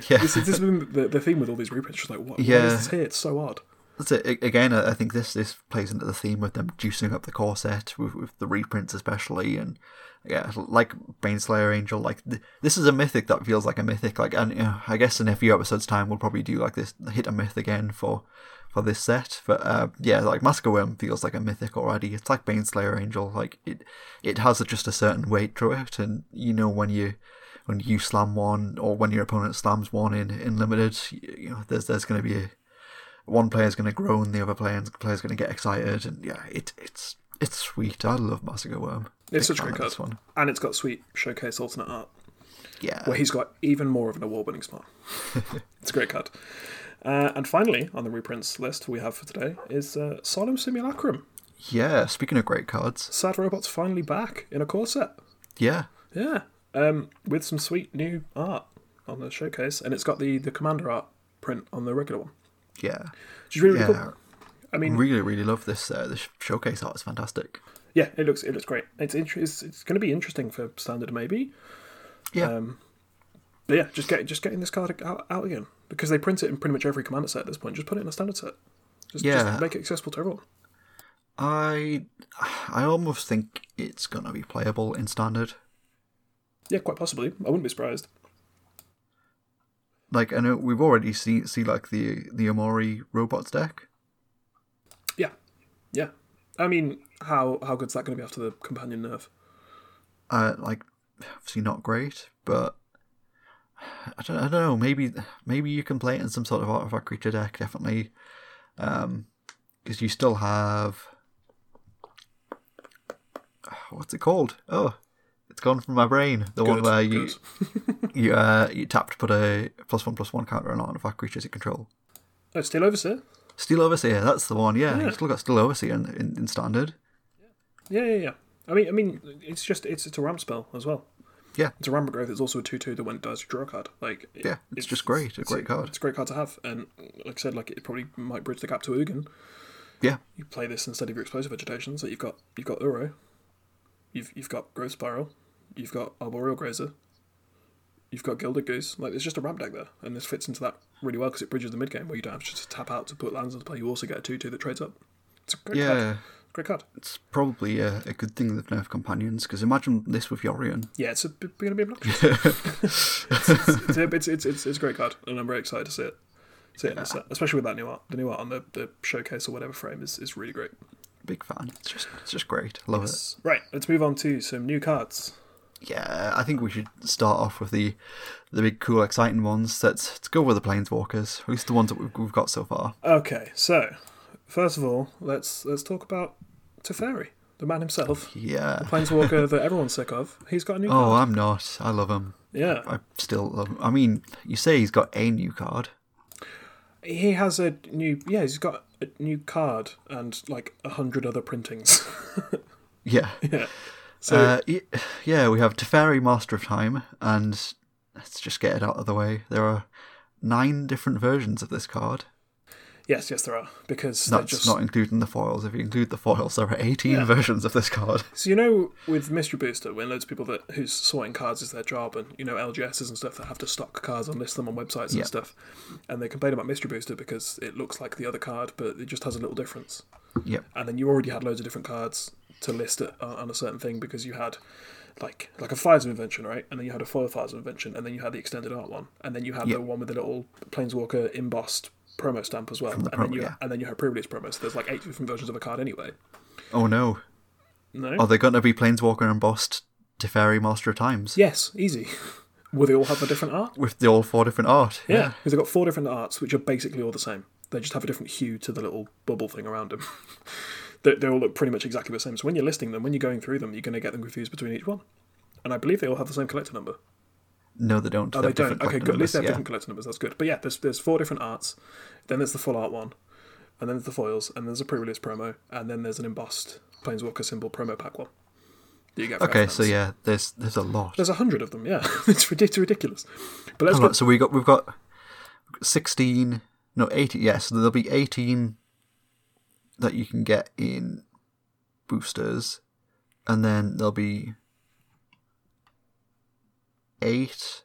Yeah. this, this has been the, the theme with all these reprints. Just like what? Yeah. What is this here? It's so odd. That's it. Again, I think this this plays into the theme of them juicing up the core set with, with the reprints especially, and yeah, like Baneslayer Angel, like th- this is a mythic that feels like a mythic. Like, and you know, I guess in a few episodes' time, we'll probably do like this hit a myth again for for this set. But uh, yeah, like Masker Worm feels like a mythic already. It's like Baneslayer Angel, like it it has just a certain weight to it, and you know when you. when you slam one or when your opponent slams one in, in Limited, you, you know there's there's going to be a one player's going to groan, the other player's going to get excited, and yeah, it, it's it's sweet. I love Massacre Worm. It's such a great card. One. And it's got sweet showcase alternate art. Yeah. Where he's got even more of an award-winning smile. It's a great card. Uh, and finally, on the reprints list we have for today is uh, Solemn Simulacrum. Yeah, speaking of great cards. Sad Robot's finally back in a core set. Yeah. Yeah, um, with some sweet new art on the showcase, and it's got the, the Commander art print on the regular one. Yeah, which is really, really yeah. cool. I mean, really, really love this. Uh, this showcase art is fantastic. Yeah, it looks it looks great. It's inter- it's, it's going to be interesting for Standard, maybe. Yeah, um, but yeah, just get just getting this card out, out again because they print it in pretty much every Commander set at this point. Just put it in a Standard set. Just, yeah. just make it accessible to everyone. I I almost think it's going to be playable in Standard. Yeah, quite possibly. I wouldn't be surprised. Like, I know we've already seen, see like, the the Omori Robots deck. Yeah. Yeah. I mean, how how good's that going to be after the companion nerf? Uh, like, obviously not great, but I don't, I don't know. Maybe maybe you can play it in some sort of artifact creature deck, definitely. Because um, you still have... what's it called? Oh, it's gone from my brain. The good, one where you you, uh, you tap to put a plus one plus one counter on artifact creatures you control. Oh, Steel Overseer? Steel Overseer, that's the one, yeah. yeah. You still got Steel Overseer in, in, in Standard. Yeah, yeah, yeah. I mean, I mean, it's just, it's it's a ramp spell as well. Yeah. It's a ramp growth. It's also a two two that when it dies, you draw a card. Like, it, yeah, it's, it's just great. A great it's, card. It's a great card to have. And like I said, like it probably might bridge the gap to Ugin. Yeah. You play this instead of your explosive vegetation, so you've got you've got Uro, you've you've got Growth Spiral, you've got Arboreal Grazer, you've got Gilded Goose. Like, there's just a ramp deck there, and this fits into that really well because it bridges the mid game where you don't have to just tap out to put lands into play. You also get a two two that trades up. It's a great yeah. card. Great card. It's probably a, a good thing they've nerfed companions, because imagine this with Yorion. Yeah, it's going to be obnoxious. it's, it's, it's, it's, it's, it's a great card, and I'm very excited to see it. See it yeah. in the set, especially with that new art. The new art on the, the showcase or whatever frame is, is really great. Big fan. It's just it's just great. Love yes. it. Right, let's move on to some new cards. Yeah, I think we should start off with the the big, cool, exciting ones. Let's, let's go with the Planeswalkers, at least the ones that we've, we've got so far. Okay, so... First of all, let's let's talk about Teferi, the man himself. Yeah. The Planeswalker that everyone's sick of. He's got a new card. Oh, I'm not. I love him. Yeah. I still love him. I mean, you say he's got a new card. He has a new... Yeah, he's got a new card and, like, a hundred other printings. yeah. Yeah. So uh, yeah, we have Teferi, Master of Time, and let's just get it out of the way. There are nine different versions of this card. Yes, yes, there are, because that's just... not including the foils. If you include the foils, there are eighteen yeah. versions of this card. So you know, with Mystery Booster, when loads of people that who's sorting cards is their job, and you know L G Ss and stuff that have to stock cards and list them on websites yeah. and stuff, and they complain about Mystery Booster because it looks like the other card, but it just has a little difference. Yeah. And then you already had loads of different cards to list it on a certain thing because you had like like a Fires of Invention, right? And then you had a foil Fires of Invention, and then you had the extended art one, and then you had yeah. the one with the little Planeswalker embossed promo stamp as well, the and, promo, then you, yeah. and then you have pre-release promos. So there's like eight different versions of a card anyway. Oh no. No? Are they going to be Planeswalker embossed Teferi Master of Times? Yes, easy. Will they all have a different art? With the all four different art. Yeah, because yeah. they've got four different arts, which are basically all the same. They just have a different hue to the little bubble thing around them. they, they all look pretty much exactly the same. So when you're listing them, when you're going through them, you're going to get them confused between each one. And I believe they all have the same collector number. No, they don't. Oh, they don't. Okay, good. Numbers. At least they have yeah. different collector numbers. That's good. But yeah, there's there's four different arts. Then there's the full art one, and then there's the foils, and there's a pre-release promo, and then there's an embossed Planeswalker symbol promo pack one. That you get. Okay, so yeah, there's there's a lot. There's a hundred of them. Yeah, it's ridiculous. But let's. Hold on, so we got we've got sixteen, no eighteen. Yes, yeah, so there'll be eighteen that you can get in boosters, and then there'll be. Eight.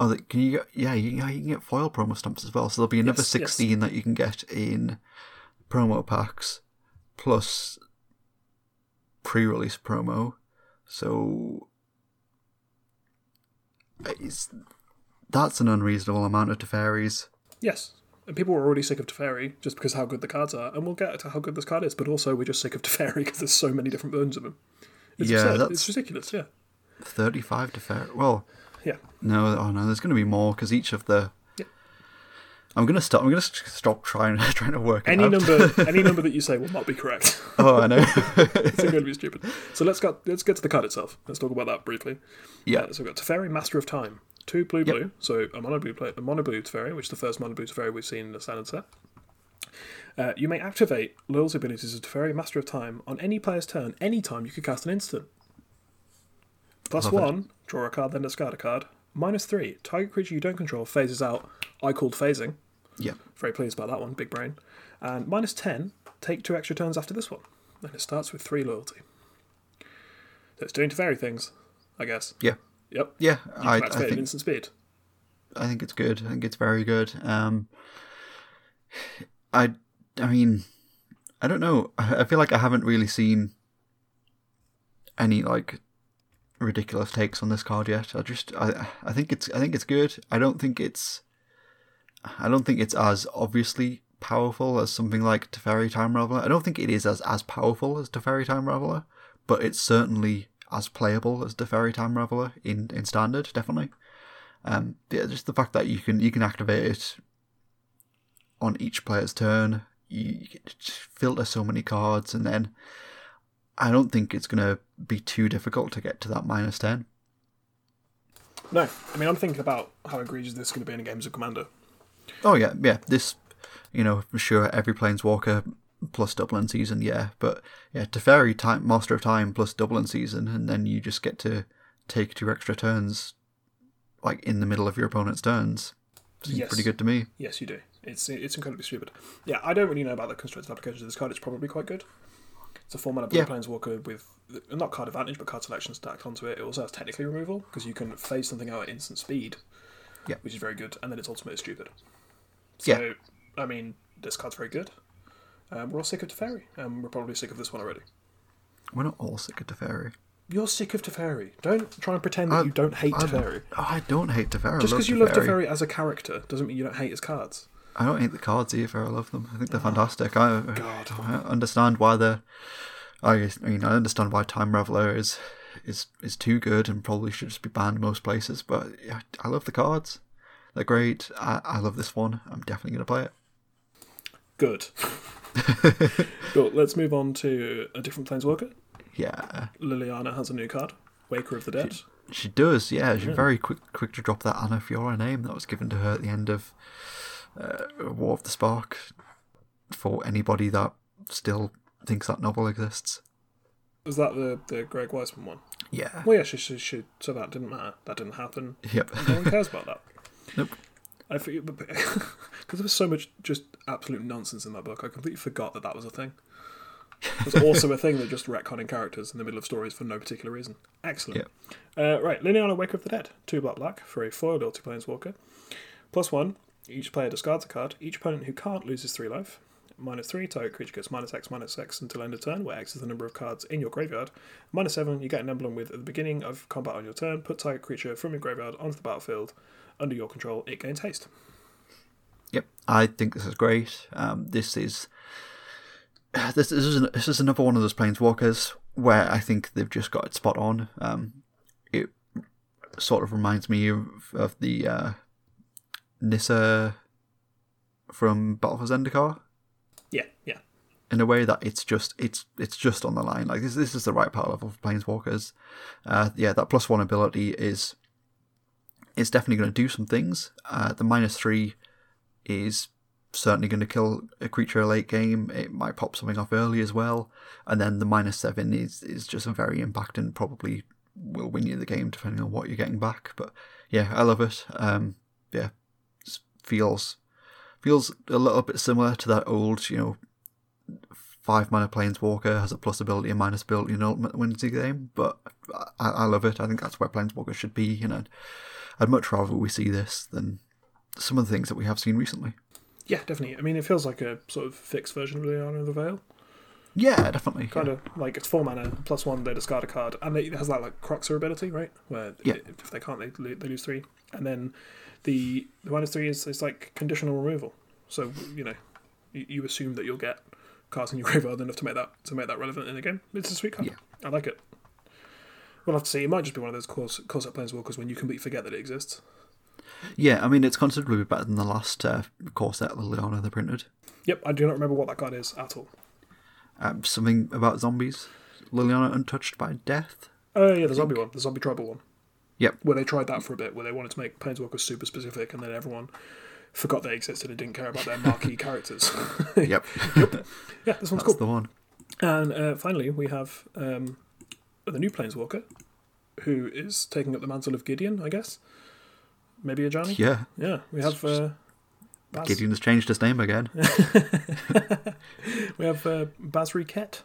Oh, the, can you get, yeah, you, you can get foil promo stamps as well. So there'll be another yes, sixteen yes. that you can get in promo packs plus pre-release promo. So it's, that's an unreasonable amount of Teferis. Yes. And people were already sick of Teferi just because of how good the cards are. And we'll get to how good this card is, but also we're just sick of Teferi because there's so many different versions of them. It's yeah, absurd. That's it's ridiculous. Yeah, thirty-five to fair. Well, yeah. No, oh no, there's going to be more because each of the. Yeah. I'm going to stop. I'm going to stop trying trying to work. Any it out. number, any number that you say will not be correct. Oh, I know. It's going to be stupid. So let's got let's get to the card itself. Let's talk about that briefly. Yeah. Uh, so we've got Teferi, Master of Time, two blue yep. blue. So a mono blue play, a mono blue Teferi, which is the first mono blue Teferi we've seen in the standard set. Uh, you may activate Loyal's abilities of Teferi, Master of Time, on any player's turn, any time you could cast an instant. Plus Love one, it. Draw a card, then discard a card. Minus three, target creature you don't control phases out. I called phasing. Yeah. Very pleased about that one, big brain. And minus ten, take two extra turns after this one. And it starts with three loyalty. So it's doing Teferi things, I guess. Yeah. Yep. Yeah. You can I, activate I think, an instant speed. I think it's good. I think it's very good. Um... I, I mean, I don't know. I feel like I haven't really seen any like ridiculous takes on this card yet. I just, I, I think it's, I think it's good. I don't think it's, I don't think it's as obviously powerful as something like Teferi Time Raveler. I don't think it is as, as powerful as Teferi Time Raveler, but it's certainly as playable as Teferi Time Raveler in, in Standard, definitely. Um, yeah, just the fact that you can you can activate it. On each player's turn, you, you can filter so many cards, and then I don't think it's going to be too difficult to get to that minus ten. No, I mean, I'm thinking about how egregious this is going to be in games of Commander. Oh, yeah, yeah. This, you know, for sure, every Planeswalker plus double in season, yeah. But, yeah, Teferi, time, Master of Time plus double in season, and then you just get to take two extra turns, like, in the middle of your opponent's turns. Seems yes. pretty good to me. Yes, you do. It's it's incredibly stupid. Yeah, I don't really know about the constructed applications of this card. It's probably quite good. It's a format of yeah. Planeswalker with, not card advantage, but card selection stacked onto it. It also has technically removal, because you can phase something out at instant speed, yeah. which is very good, and then its ultimate is stupid. So, yeah. I mean, this card's very good. Um, we're all sick of Teferi, and um, we're probably sick of this one already. We're not all sick of Teferi. You're sick of Teferi. Don't try and pretend that I, you don't hate I Teferi. Don't, I don't hate Teferi. Just because you Teferi. love Teferi as a character doesn't mean you don't hate his cards. I don't hate the cards either. I love them. I think they're oh, fantastic. I, God. I understand why they're... I mean, I understand why Time Reveler is is is too good and probably should just be banned most places, but yeah, I love the cards. They're great. I, I love this one. I'm definitely going to play it. Good. Cool. Let's move on to a different Planeswalker. Yeah. Liliana has a new card, Waker of the Dead. She, she does, yeah. She's yeah. very quick quick to drop that Ana Fiora name that was given to her at the end of uh, War of the Spark for anybody that still thinks that novel exists. Was that the, the Greg Weisman one? Yeah. Well, yeah, she, she, she, so that didn't matter. That didn't happen. Yep. No one cares about that. Nope. I forget, because there was so much just absolute nonsense in that book, I completely forgot that that was a thing. It was also a thing that just retconning characters in the middle of stories for no particular reason. Excellent. Yep. Uh, right, Liliana, Waker of the Dead. Two black black for a foil loyalty Planeswalker. Plus one, each player discards a card. Each opponent who can't loses three life. Minus three, target creature gets minus X, minus X until end of turn, where X is the number of cards in your graveyard. Minus seven, you get an emblem with at the beginning of combat on your turn. Put target creature from your graveyard onto the battlefield. Under your control, it gains haste. Yep, I think this is great. Um, this is this is an, this is another one of those Planeswalkers where I think they've just got it spot on. Um, it sort of reminds me of, of the uh, Nissa from Battle for Zendikar. Yeah, yeah. In a way that it's just it's it's just on the line. Like this this is the right power level for Planeswalkers. Uh, yeah, that plus one ability is. It's definitely going to do some things. Uh, the minus three is certainly going to kill a creature late game. It might pop something off early as well. And then the minus seven is, is just a very impactant, probably will win you the game depending on what you're getting back. But yeah, I love it. Um, yeah, it feels, feels a little bit similar to that old, you know, five mana Planeswalker has a plus ability, a minus ability, and ultimate wins the game. But I, I love it. I think that's where Planeswalker should be, you know. I'd much rather we see this than some of the things that we have seen recently. Yeah, definitely. I mean, it feels like a sort of fixed version of Liliana of the Veil. Yeah, definitely. Kind yeah. of like it's four mana, plus one, they discard a card. And it has that like Croxer ability, right? Where yeah. if they can't, they, they lose three. And then the, the minus three is it's like conditional removal. So, you know, you, you assume that you'll get cards in your graveyard enough to make that to make that relevant in the game. It's a sweet card. Yeah. I like it. We'll have to see. It might just be one of those close, close-up Planeswalkers when you completely forget that it exists. Yeah, I mean, it's considerably better than the last uh, core set Liliana they printed. Yep, I do not remember what that card is at all. Um, something about zombies. Liliana Untouched by Death? Oh, uh, yeah, the zombie one. The zombie tribal one. Yep. Where they tried that for a bit, where they wanted to make Planeswalkers super specific, and then everyone forgot they existed and didn't care about their marquee characters. Yep. Yep. Yeah, this one's That's cool. That's the one. And uh, finally, we have... Um, the new Planeswalker, who is taking up the mantle of Gideon, I guess. Maybe Ajani? Yeah. Yeah, we have... Uh, Baz... Gideon has changed his name again. We have uh, Bazri Ket.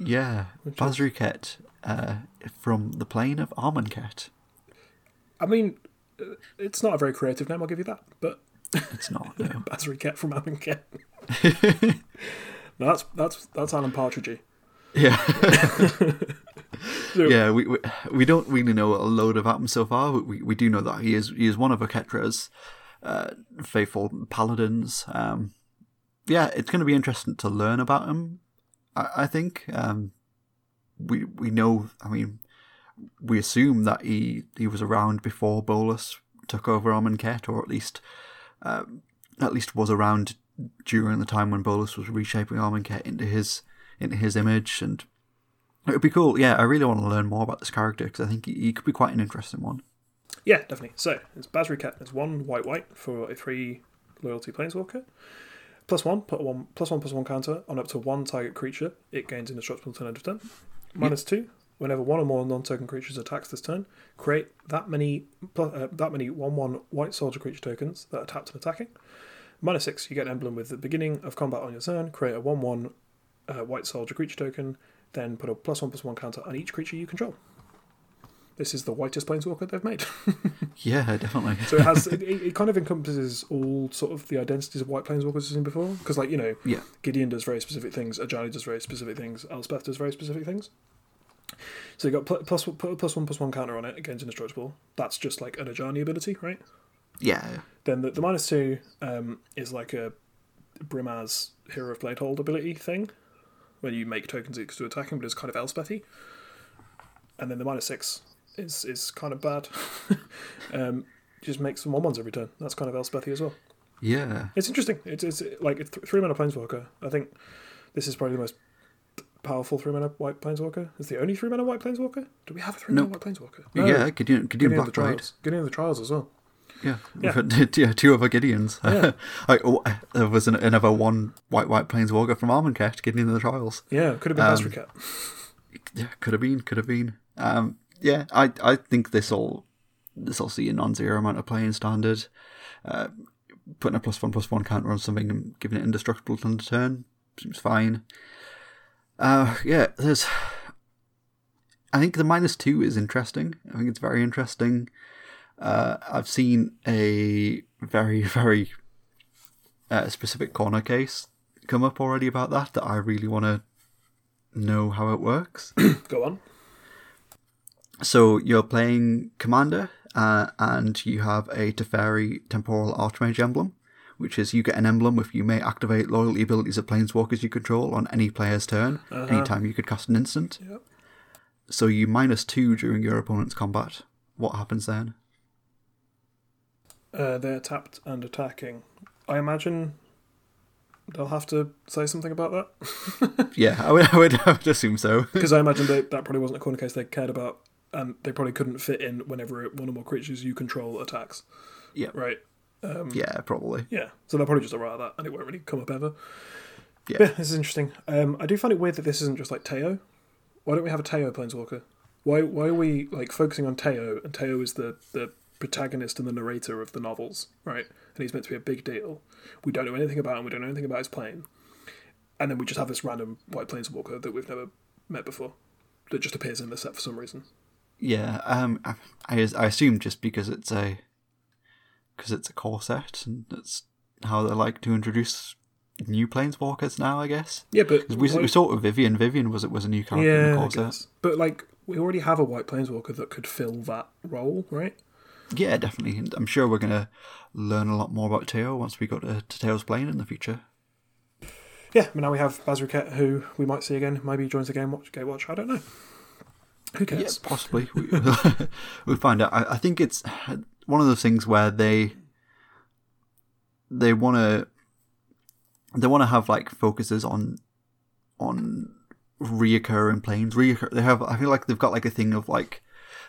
Yeah, Bazri Ket uh, from the plane of Armanket. I mean, it's not a very creative name, I'll give you that, but... It's not, no. Bazri Ket from Armanket. No, that's, that's, that's Alan Partridgey. Yeah. Yeah, we, we we don't really know a load of him so far. We we do know that he is he is one of Oketra's uh, faithful paladins. Um, yeah, it's going to be interesting to learn about him. I, I think um, we we know. I mean, we assume that he, he was around before Bolas took over Armanket, or at least uh, at least was around during the time when Bolas was reshaping Armanket into his into his image and. It would be cool. Yeah, I really want to learn more about this character because I think he could be quite an interesting one. Yeah, definitely. So, it's Baz Ruket. There's one white white for a three loyalty planeswalker. Plus one, put one, plus one, plus one counter on up to one target creature. It gains indestructible until end of turn. Minus yeah. two, whenever one or more non-token creatures attacks this turn, create that many uh, that many one one white soldier creature tokens that are tapped and attacking. Minus six, you get an emblem with the beginning of combat on your turn. Create a one one uh, white soldier creature token. Then put a plus one, plus one counter on each creature you control. This is the whitest planeswalker they've made. Yeah, definitely. So it has it, it kind of encompasses all sort of the identities of white planeswalkers we've seen before. Because, like, you know, yeah. Gideon does very specific things, Ajani does very specific things, Elspeth does very specific things. So you've got plus, put a plus one, plus one counter on it against indestructible. That's just like an Ajani ability, right? Yeah. Then the, the minus two um, is like a Brimaz Hero of Bladehold ability thing, where you make tokens equal to attacking, but it's kind of Elspeth-y. And then the minus six... It's, it's kind of bad. um, just makes some one ones every turn. That's kind of Elspeth-y as well. Yeah. It's interesting. It's, it's like a th- three-mana planeswalker. I think this is probably the most powerful three-mana white planeswalker. It's the only three-mana white planeswalker. Do we have a three-mana nope. white planeswalker? No. Yeah, Gideon, Gideon, Gideon Black the Trials. Gideon the Trials as well. Yeah. yeah. yeah two other Gideons. Yeah. I, oh, there was an, another one white white planeswalker from Armanket, Gideon the Trials. Yeah, could have been Baz Ruket. Um, yeah, could have been, could have been. Um, Yeah, I I think this will this will see a non-zero amount of play in standard. Uh, putting a plus one plus one counter on something and giving it indestructible to end of turn seems fine. Uh, yeah, there's. I think the minus two is interesting. I think it's very interesting. Uh, I've seen a very very uh, specific corner case come up already about that that I really want to know how it works. Go on. So you're playing Commander, uh, and you have a Teferi Temporal Archmage emblem, which is you get an emblem if you may activate loyalty abilities of planeswalkers you control on any player's turn, uh-huh. anytime you could cast an instant. Yep. So you minus two during your opponent's combat. What happens then? Uh, they're tapped and attacking. I imagine they'll have to say something about that. yeah, I would, I, would, I would assume so. Because I imagine they, that probably wasn't a corner case they cared about. And they probably couldn't fit in whenever one or more creatures you control attacks. Yeah. Right? Um, yeah, probably. Yeah. So they'll probably just arrive at that and it won't really come up ever. Yeah. But yeah, this is interesting. Um, I do find it weird that this isn't just like Teo. Why don't we have a Teo Planeswalker? Why Why are we like focusing on Teo? And Teo is the, the protagonist and the narrator of the novels, right? And he's meant to be a big deal. We don't know anything about him. We don't know anything about his plane. And then we just have this random white Planeswalker that we've never met before that just appears in the set for some reason. Yeah, um, I, I assume just because it's a, because it's a core set, and that's how they like to introduce new planeswalkers now, I guess. Yeah, but we, we saw with Vivian. Vivian was it was a new character yeah, in the core set. But like, we already have a white planeswalker that could fill that role, right? Yeah, definitely. And I'm sure we're gonna learn a lot more about Teo once we go to, to Teo's plane in the future. Yeah, but now we have Baz Ruket, who we might see again. Maybe he joins the Game Watch, Gatewatch. I don't know. Who cares? Yes, possibly. we, we find out. I, I think it's one of those things where they they want to they want to have like focuses on on reoccurring planes. Reoccur- they have. I feel like they've got like a thing of like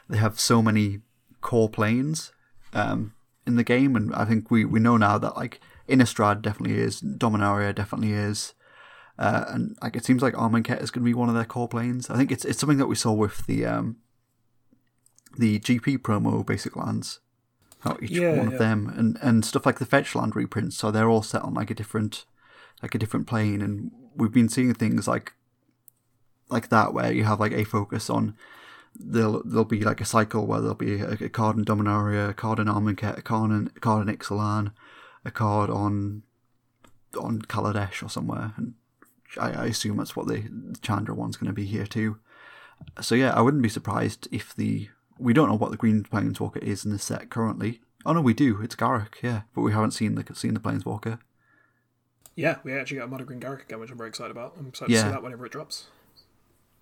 they have so many core planes um, in the game, and I think we, we know now that like Innistrad definitely is, Dominaria definitely is. Uh, and like it seems like Armanket is going to be one of their core planes. I think it's it's something that we saw with the um, the G P promo basic lands, how each yeah, one yeah. of them and, and stuff like the fetch land reprints. So they're all set on like a different like a different plane, and we've been seeing things like like that where you have like a focus on there'll there'll be like a cycle where there'll be a, a card in Dominaria, a card in Armanket, a card in a card in Ixalan, a card on on Kaladesh or somewhere. And I assume that's what the Chandra one's going to be here too. So yeah, I wouldn't be surprised if the... We don't know what the green planeswalker is in this set currently. Oh no, we do. It's Garruk, yeah. But we haven't seen the seen the planeswalker. Yeah, we actually got a mono green Garruk again, which I'm very excited about. I'm excited yeah. to see that whenever it drops.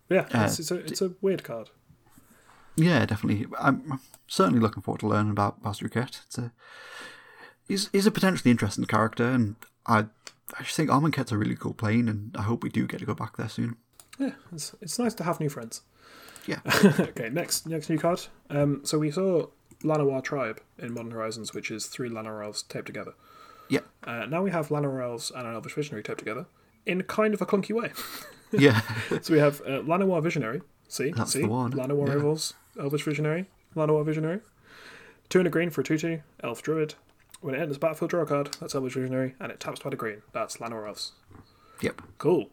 Yeah, uh, it's, it's, a, it's a weird card. Yeah, definitely. I'm certainly looking forward to learning about Baz Ruket. It's a, he's, he's a potentially interesting character, and I... I just think Armanket's a really cool plane, and I hope we do get to go back there soon. yeah, it's it's nice to have new friends. Yeah. Okay, next next new card. Um, so we saw Llanowar Tribe in Modern Horizons, which is three Llanowar elves taped together. Yeah. Uh, now we have Llanowar elves and an Elvish Visionary taped together in kind of a clunky way. Yeah. So we have uh, Llanowar Visionary. See? That's see? The one. Llanowar yeah. Elves, Elvish Visionary, Llanowar Visionary. Two and a green for a two two, Elf Druid. When it enters battlefield, draw a card. That's Elvish Visionary, and it taps to add a green. That's Llanowar Elves. Yep. Cool.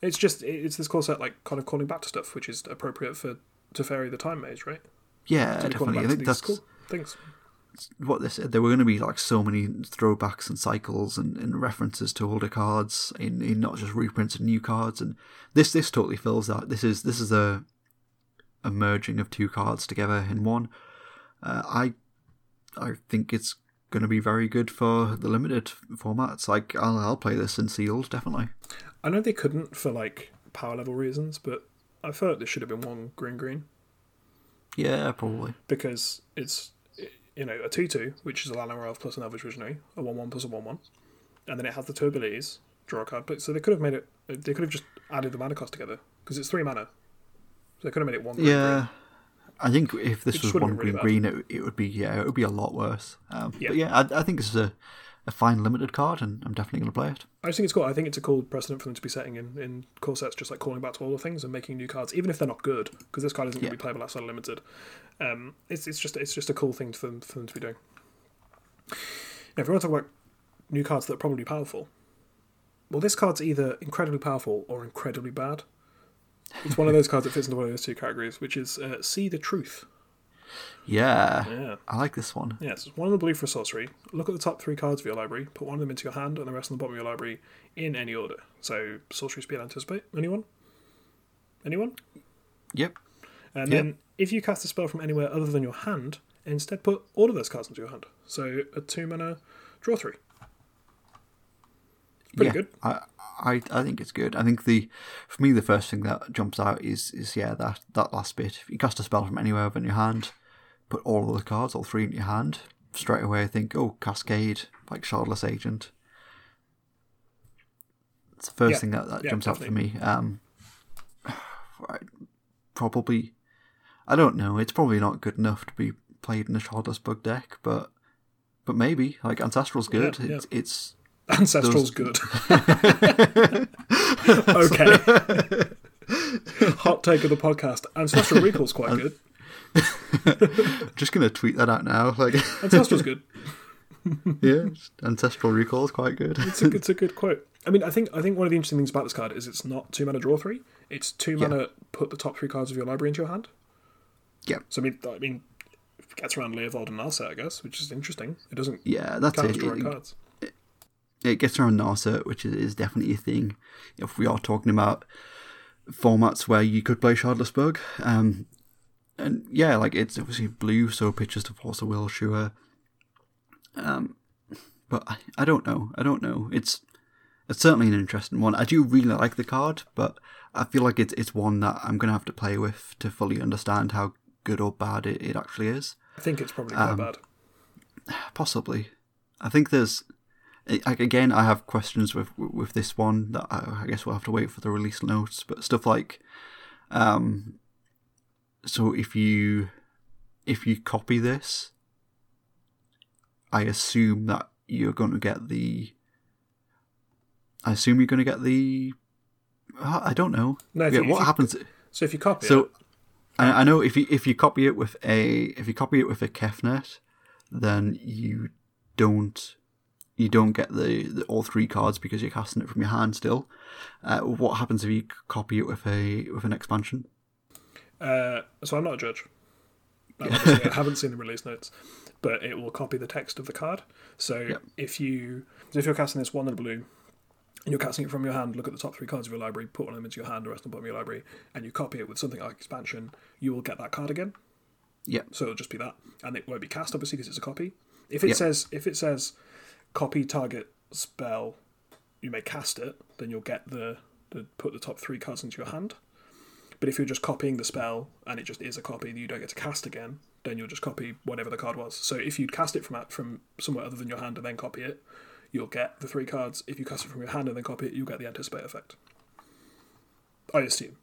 It's just it's this core set like kind of calling back to stuff, which is appropriate for Teferi the Time Mage, right? Yeah, so definitely. I think that's cool things. What they said, there were going to be like so many throwbacks and cycles and, and references to older cards in, in not just reprints and new cards, and this this totally fills that. This is this is a a merging of two cards together in one. Uh, I I think it's going to be very good for the limited formats. Like I'll I'll play this in sealed definitely. I know they couldn't for like power level reasons, but I feel like there should have been one green green. Yeah, probably because it's. You know, a two two, which is a Llanowar Elf plus an Elvish Visionary, a one one plus a one one, and then it has the two abilities, draw a card. But so they could have made it, they could have just added the mana cost together, because it's three mana. So they could have made it one green. Yeah, green. I think if this it was one green really green, it, it would be yeah, it would be a lot worse. Um, yeah. But yeah, I, I think this is a, a fine limited card, and I'm definitely going to play it. I just think it's cool. I think it's a cool precedent for them to be setting in, in core sets, just like calling back to older things and making new cards, even if they're not good, because this card isn't yeah. going to be playable outside of limited. Um, it's it's just it's just a cool thing for them, for them to be doing. Now, if we want to talk about new cards that are probably powerful, well, this card's either incredibly powerful or incredibly bad. It's one of those cards that fits into one of those two categories, which is uh, See the Truth. Yeah, yeah, I like this one. Yes, yeah, so one of the blue for sorcery. Look at the top three cards of your library, put one of them into your hand, and the rest on the bottom of your library in any order. So, sorcery speed, anticipate. Anyone? Anyone? Yep. And yep. then, if you cast a spell from anywhere other than your hand, instead put all of those cards into your hand. So, a two mana, draw three. Pretty yeah, good. I, I I think it's good. I think the for me the first thing that jumps out is is yeah that that last bit. If you cast a spell from anywhere other than your hand, put all of the cards, all three in your hand. Straight away I think, oh, Cascade, like Shardless Agent. It's the first yeah. thing that, that yeah, jumps definitely. out for me. Um, I probably, I don't know, it's probably not good enough to be played in a Shardless Bug deck, but but maybe, like Ancestral's good. Yeah, yeah. It's, it's Ancestral's those... good. Okay. Hot take of the podcast. Ancestral Recall's quite good. Just gonna tweet that out now. Like Ancestral's good. Yeah, Ancestral Recall is quite good. It's a, it's a good quote. I mean, I think I think one of the interesting things about this card is it's not two mana draw three. It's two yeah. mana put the top three cards of your library into your hand. Yeah. So I mean, I mean, it gets around Leovold and Narset, I guess, which is interesting. It doesn't. Yeah, that's it. Drawing it, cards. It, it gets around Narset, which is, is definitely a thing. If we are talking about formats where you could play Shardless Bug. Um, And yeah, like it's obviously blue, so Pictures to Force a Will, sure. Um, but I, I don't know. I don't know. It's it's certainly an interesting one. I do really like the card, but I feel like it's it's one that I'm gonna have to play with to fully understand how good or bad it, it actually is. I think it's probably quite um, bad. Possibly. I think there's like again, I have questions with with this one that I, I guess we'll have to wait for the release notes. But stuff like, um. So if you if you copy this, I assume that you're going to get the. I assume you're going to get the. I don't know. No, yeah, what you, happens? So if you copy. So it. I, I know if you if you copy it with a if you copy it with a Kefnet, then you don't you don't get the, the all three cards because you're casting it from your hand still. Uh, what happens if you copy it with a with an expansion? Uh, so I'm not a judge. Not I haven't seen the release notes, but it will copy the text of the card. So yep. if you if you're casting this one in blue, and you're casting it from your hand, look at the top three cards of your library, put one of them into your hand, the rest on the bottom of your library, and you copy it with something like expansion, you will get that card again. Yeah. So it'll just be that, and it won't be cast obviously because it's a copy. If it yep. says if it says copy target spell, you may cast it, then you'll get the, the put the top three cards into your hand. But if you're just copying the spell and it just is a copy and you don't get to cast again, then you'll just copy whatever the card was. So if you'd cast it from from somewhere other than your hand and then copy it, you'll get the three cards. If you cast it from your hand and then copy it, you'll get the anticipate effect. I assume.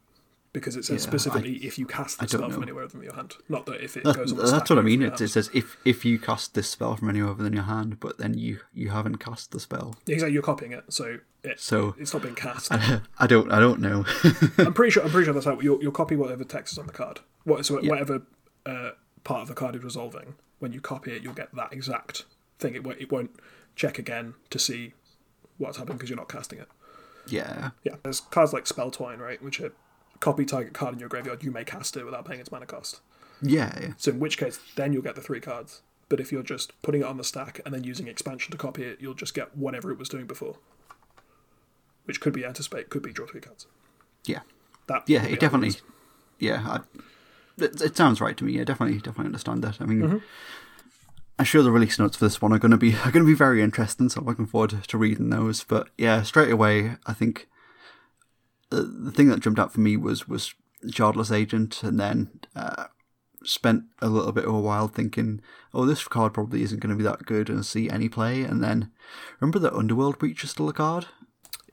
because it says yeah, specifically I, if you cast the spell know. from anywhere other than your hand. Not that if it that, goes on the That's what I mean. It, it says if, if you cast this spell from anywhere other than your hand, but then you, you haven't cast the spell. Exactly, you're copying it, so it, so it's not being cast. I, I don't I don't know. I'm pretty sure I'm pretty sure that's how you'll, you'll copy whatever text is on the card. What so yeah. whatever uh, part of the card is resolving. When you copy it, you'll get that exact thing. It won't, it won't check again to see what's happening because you're not casting it. Yeah. Yeah. There's cards like Spell Twine, right, which are copy target card in your graveyard, you may cast it without paying its mana cost. Yeah, yeah. So in which case, then you'll get the three cards. But if you're just putting it on the stack and then using expansion to copy it, you'll just get whatever it was doing before. Which could be anticipate, could be draw three cards. Yeah. That yeah, it definitely... Obvious. Yeah, I, it, it sounds right to me. I yeah, definitely definitely understand that. I mean... Mm-hmm. I'm sure the release notes for this one are going to be are going to be very interesting, so I'm looking forward to, to reading those. But yeah, straight away, I think the, the thing that jumped out for me was was Shardless Agent, and then uh, spent a little bit of a while thinking, oh, this card probably isn't going to be that good and see any play. And then remember that Underworld Breach is still a card?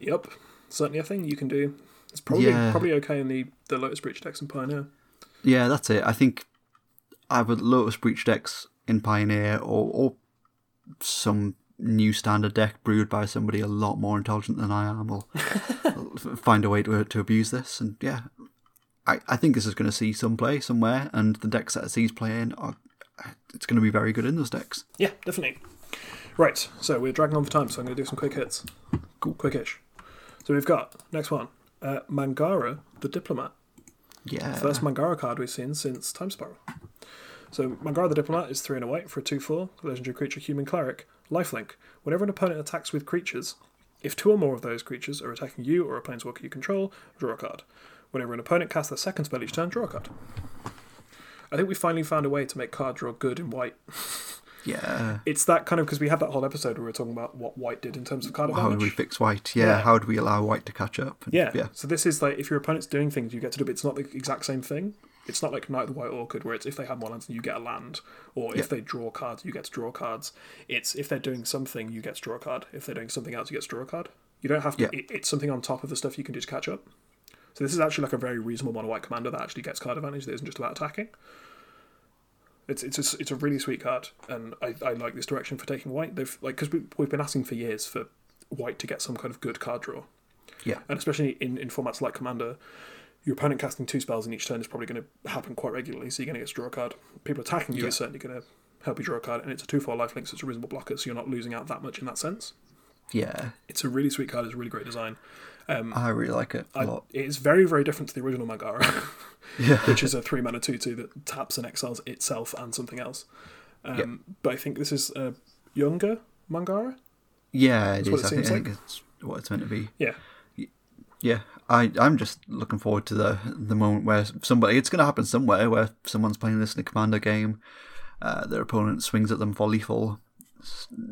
Yep, certainly a thing you can do. It's probably yeah. probably okay in the, the Lotus Breach decks in Pioneer. Yeah, that's it. I think I would Lotus Breach decks in Pioneer or, or some new standard deck brewed by somebody a lot more intelligent than I am will find a way to to abuse this. And yeah, I, I think this is going to see some play somewhere, and the decks that it sees play in, are, it's going to be very good in those decks. Yeah, definitely. Right, so we're dragging on for time, so I'm going to do some quick hits. Cool. Quickish. So we've got, next one, uh, Mangara the Diplomat. Yeah. First Mangara card we've seen since Time Spiral. So, Mangara the Diplomat is three and a white for a two four, legendary creature, human cleric, lifelink. Whenever an opponent attacks with creatures, if two or more of those creatures are attacking you or a planeswalker you control, draw a card. Whenever an opponent casts their second spell each turn, draw a card. I think we finally found a way to make card draw good in white. Yeah. It's that kind of, because we had that whole episode where we were talking about what white did in terms of card advantage. How do we fix white? Yeah, yeah. How do we allow white to catch up? And, yeah. yeah. So, this is like, if your opponent's doing things, you get to do it. It's not the exact same thing. It's not like Knight of the White Orchid, where it's if they have more lands, you get a land, or if yeah. they draw cards, you get to draw cards. It's if they're doing something, you get to draw a card. If they're doing something else, you get to draw a card. You don't have to. Yeah. It, it's something on top of the stuff you can do to catch up. So this is actually like a very reasonable mono-white commander that actually gets card advantage that isn't just about attacking. It's it's a, it's a really sweet card, and I, I like this direction for taking white. They've like because we we've been asking for years for white to get some kind of good card draw. Yeah, and especially in, in formats like Commander. Your opponent casting two spells in each turn is probably going to happen quite regularly, so you're going to get to draw a card. People attacking you yeah. is certainly going to help you draw a card, and it's a two four lifelink, so it's a reasonable blocker, so you're not losing out that much in that sense. Yeah. It's a really sweet card. It's a really great design. Um, I really like it a I, lot. It is very, very different to the original Mangara, yeah. which is a three-mana two two that taps and exiles itself and something else. Um, yeah. But I think this is a younger Mangara? Yeah, it That's is. What it I, seems think, like. I think it's what it's meant to be. Yeah. Yeah, I, I'm just looking forward to the the moment where somebody, it's going to happen somewhere, where someone's playing this in a Commander game, uh, their opponent swings at them for lethal,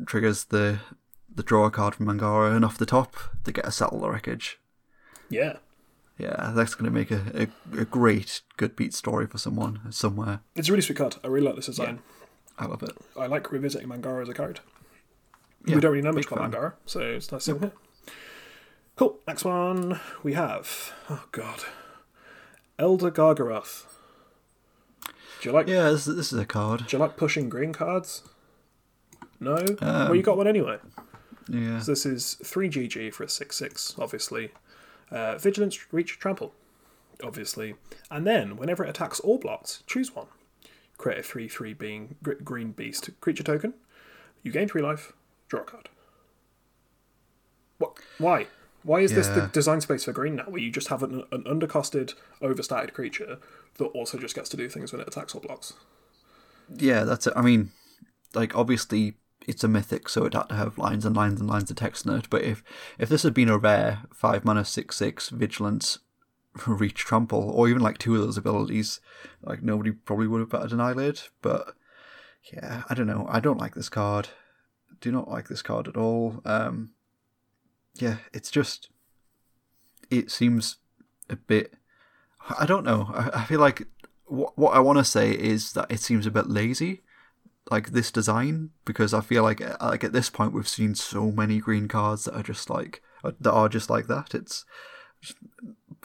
triggers the the draw card from Mangara, and off the top, they get a Settle the Wreckage. Yeah. Yeah, that's going to make a, a, a great good beat story for someone, somewhere. It's a really sweet card. I really like this design. Yeah, I love it. I like revisiting Mangara as a card. Yeah, we don't really know much about Mangara, so it's nice to see it. Cool, next one we have, oh god, Elder Gargaroth. Do you like... Yeah, this, this is a card. Do you like pushing green cards? No? Um, well, you got one anyway. Yeah. So this is three G G for a six six, obviously. Uh, Vigilance, Reach, Trample, obviously. And then, whenever it attacks or blocks, choose one. Create a three three being green beast creature token. You gain three life, draw a card. What? Why? Why is yeah. this the design space for green now, where you just have an, an undercosted, overstated creature that also just gets to do things when it attacks or blocks? Yeah, that's it. I mean, like, obviously, it's a mythic, so it had to have lines and lines and lines of text in it, but if, if this had been a rare five mana, six six, Vigilance, Reach, Trample, or even, like, two of those abilities, like, nobody probably would have batted an eyelid, but, yeah, I don't know. I don't like this card. Do not like this card at all. Um... Yeah, it's just, it seems a bit, I don't know, I, I feel like what, what I want to say is that it seems a bit lazy, like this design, because I feel like like at this point we've seen so many green cards that are just like, that are just like that. It's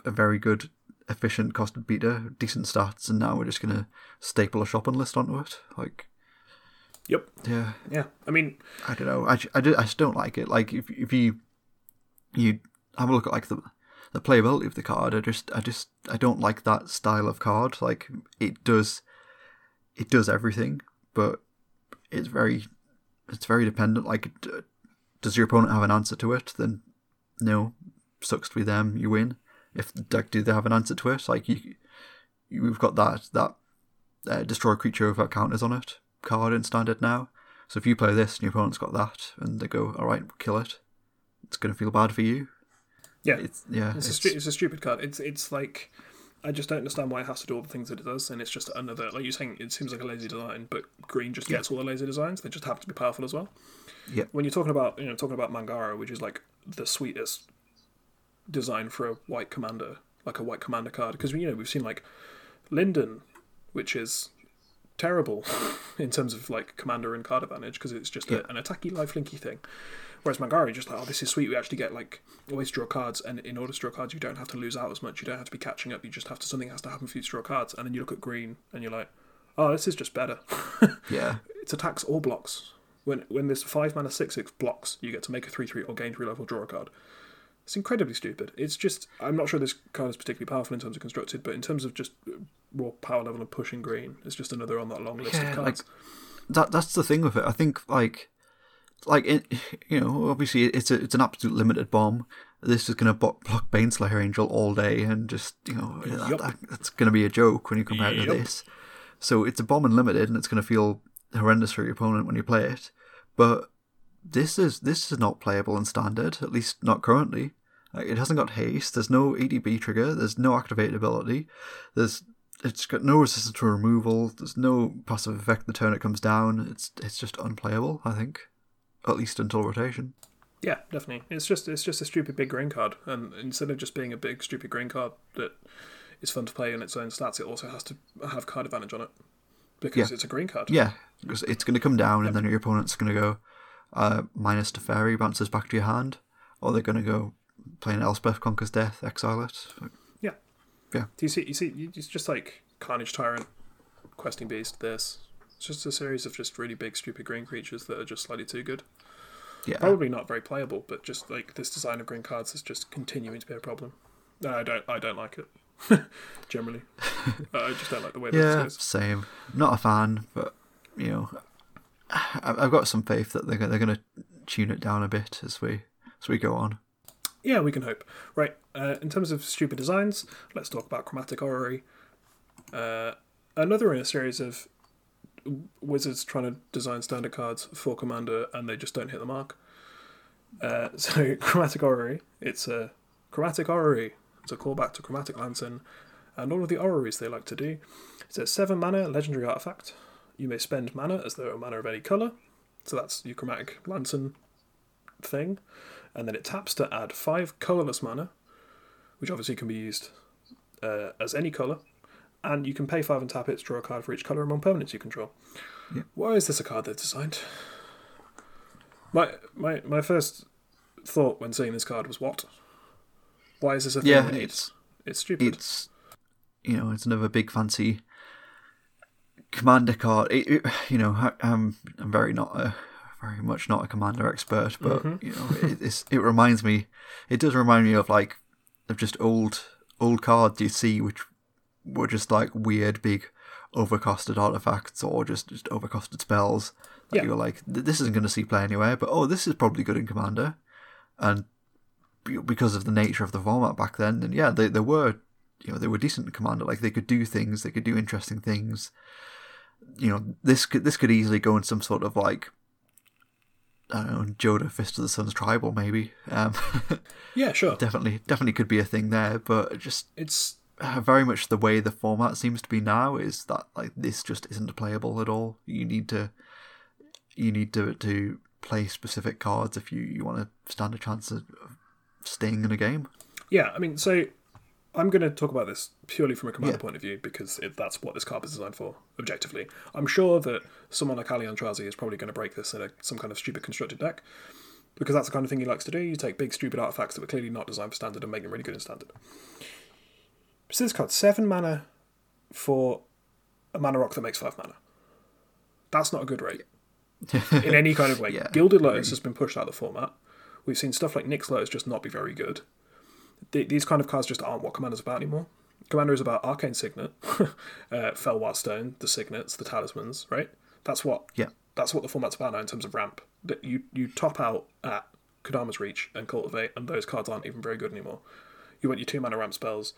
a very good efficient costed beta, decent stats, and now we're just going to staple a shopping list onto it. Like, yep, yeah, yeah. I mean, I don't know. I I, do, I just don't like it. Like, if if you you have a look at like the the playability of the card, I just I just I don't like that style of card. Like, it does it does everything, but it's very it's very dependent. Like, does your opponent have an answer to it? Then no, sucks to be them. You win. If like, do they have an answer to it? Like, you, you've got that that uh, destroy creature without counters on it card in standard now. So if you play this and your opponent's got that, and they go, all right, kill it, it's going to feel bad for you. Yeah, it's yeah, it's, it's, a, stu- it's a stupid card. It's it's like, I just don't understand why it has to do all the things that it does, and it's just another, like you're saying, it seems like a lazy design, but green just gets yeah. all the lazy designs. They just happen to be powerful as well. Yeah. When you're talking about you know talking about Mangara, which is like the sweetest design for a white commander, like a white commander card, because you know we've seen like Linden, which is terrible in terms of like commander and card advantage because it's just yeah. a, an attacky lifelinky thing, whereas Mangari just like, oh, this is sweet, we actually get like always draw cards, and in order to draw cards you don't have to lose out as much, you don't have to be catching up, you just have to, something has to happen for you to draw cards. And then you look at green and you're like, oh, this is just better. Yeah, it's attacks or blocks. When when this five mana six six blocks, you get to make a three three or gain three life or draw a card. It's incredibly stupid. It's just, I'm not sure this card is particularly powerful in terms of constructed, but in terms of just raw power level and pushing green, it's just another on that long list yeah, of cards. Like, that that's the thing with it. I think like like it, you know, obviously it's a, it's an absolute limited bomb. This is going to block Baneslayer Angel all day, and just you know yep. that, that, that's going to be a joke when you compare it yep. to this. So it's a bomb and limited, and it's going to feel horrendous for your opponent when you play it. But This is this is not playable in standard, at least not currently. Like, it hasn't got haste. There's no E D B trigger. There's no activated ability. There's it's got no resistance to removal. There's no passive effect the turn it comes down. It's it's just unplayable, I think, at least until rotation. Yeah, definitely. It's just it's just a stupid big green card, and instead of just being a big stupid green card that is fun to play in its own stats, it also has to have card advantage on it because yeah. it's a green card. Yeah, because it's going to come down, yeah. and then your opponent's going to go, Uh, minus to Teferi, bounces back to your hand, or they're going to go playing Elspeth, Conquers Death, exile it. Yeah, yeah. Do you see? You see? It's just like Carnage Tyrant, Questing Beast. This it's just a series of just really big, stupid green creatures that are just slightly too good. Yeah, probably not very playable, but just like this design of green cards is just continuing to be a problem. No, I don't. I don't like it. Generally, I just don't like the way that yeah, it goes. Same. Not a fan, but you know. I've got some faith that they're they're going to tune it down a bit as we as we go on. Yeah, we can hope. Right, uh, in terms of stupid designs, let's talk about Chromatic Orrery. Uh, another in a series of wizards trying to design standard cards for Commander, and they just don't hit the mark. Uh, so Chromatic Orrery, it's a Chromatic Orrery. It's a callback to Chromatic Lantern, and all of the orreries they like to do. It's a seven mana legendary artifact. You may spend mana as though a mana of any colour. So that's your Chromatic Lantern thing. And then it taps to add five colourless mana, which obviously can be used uh, as any colour. And you can pay five and tap it to draw a card for each colour among permanents you control. Yeah. Why is this a card that's designed? My, my my first thought when seeing this card was, what? Why is this a thing yeah, we need? It's, it's stupid. It's, you know, it's another big fancy commander card. It, it, you know, I, I'm I'm very not a very much not a commander expert, but mm-hmm. you know, it it's, it reminds me. It does remind me of like of just old old cards you see, which were just like weird big overcosted artifacts or just, just overcosted spells. That yeah. You're like, this isn't going to see play anywhere, but oh, this is probably good in Commander, and because of the nature of the format back then, and yeah, they they were you know they were decent in Commander. Like they could do things, they could do interesting things. You know, this could this could easily go in some sort of like, I don't know, Joda Fist of the Sun's tribal maybe. Um, yeah, sure. Definitely, definitely could be a thing there. But just it's very much the way the format seems to be now is that like this just isn't playable at all. You need to you need to to play specific cards if you, you want to stand a chance of staying in a game. Yeah, I mean, so. I'm going to talk about this purely from a commander yeah. point of view because it, that's what this card is designed for, objectively. I'm sure that someone like Ali Antrazi is probably going to break this in a, some kind of stupid constructed deck because that's the kind of thing he likes to do. You take big, stupid artifacts that were clearly not designed for standard and make them really good in standard. Priscilla's card, seven mana for a mana rock that makes five mana. That's not a good rate in any kind of way. Yeah. Gilded Lotus has been pushed out of the format. We've seen stuff like Nyx Lotus just not be very good. Th- these kind of cards just aren't what Commander's about anymore. Commander is about Arcane Signet, uh, Felwild Stone, the Signets, the Talismans, right? That's what yeah. That's what the format's about now in terms of ramp. That you, you top out at Kodama's Reach and Cultivate, and those cards aren't even very good anymore. You want your two mana ramp spells,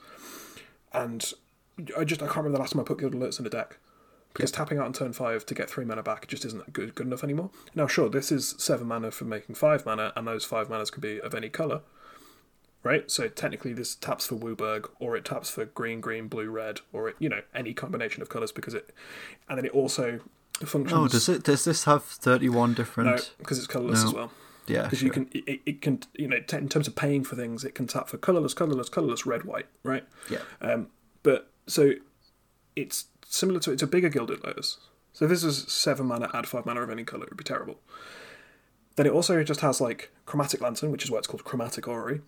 and I just I can't remember the last time I put Gilded Lotus in a deck, because yeah. tapping out on turn five to get three mana back just isn't good good enough anymore. Now, sure, this is seven mana for making five mana, and those five manas could be of any color. Right, so technically this taps for Wooburg, or it taps for green, green, blue, red, or it, you know, any combination of colours, because it, and then it also functions. No, does it? Does this have thirty-one different? No, because it's colourless no. as well. Yeah, because sure. you can, it, it can, you know, t- in terms of paying for things, it can tap for colourless, colourless, colourless, red, white, right? Yeah. Um, but so it's similar to it's a bigger Gilded Lotus. So if this was seven mana, add five mana of any colour, it would be terrible. Then it also just has like Chromatic Lantern, which is why it's called Chromatic Orrery.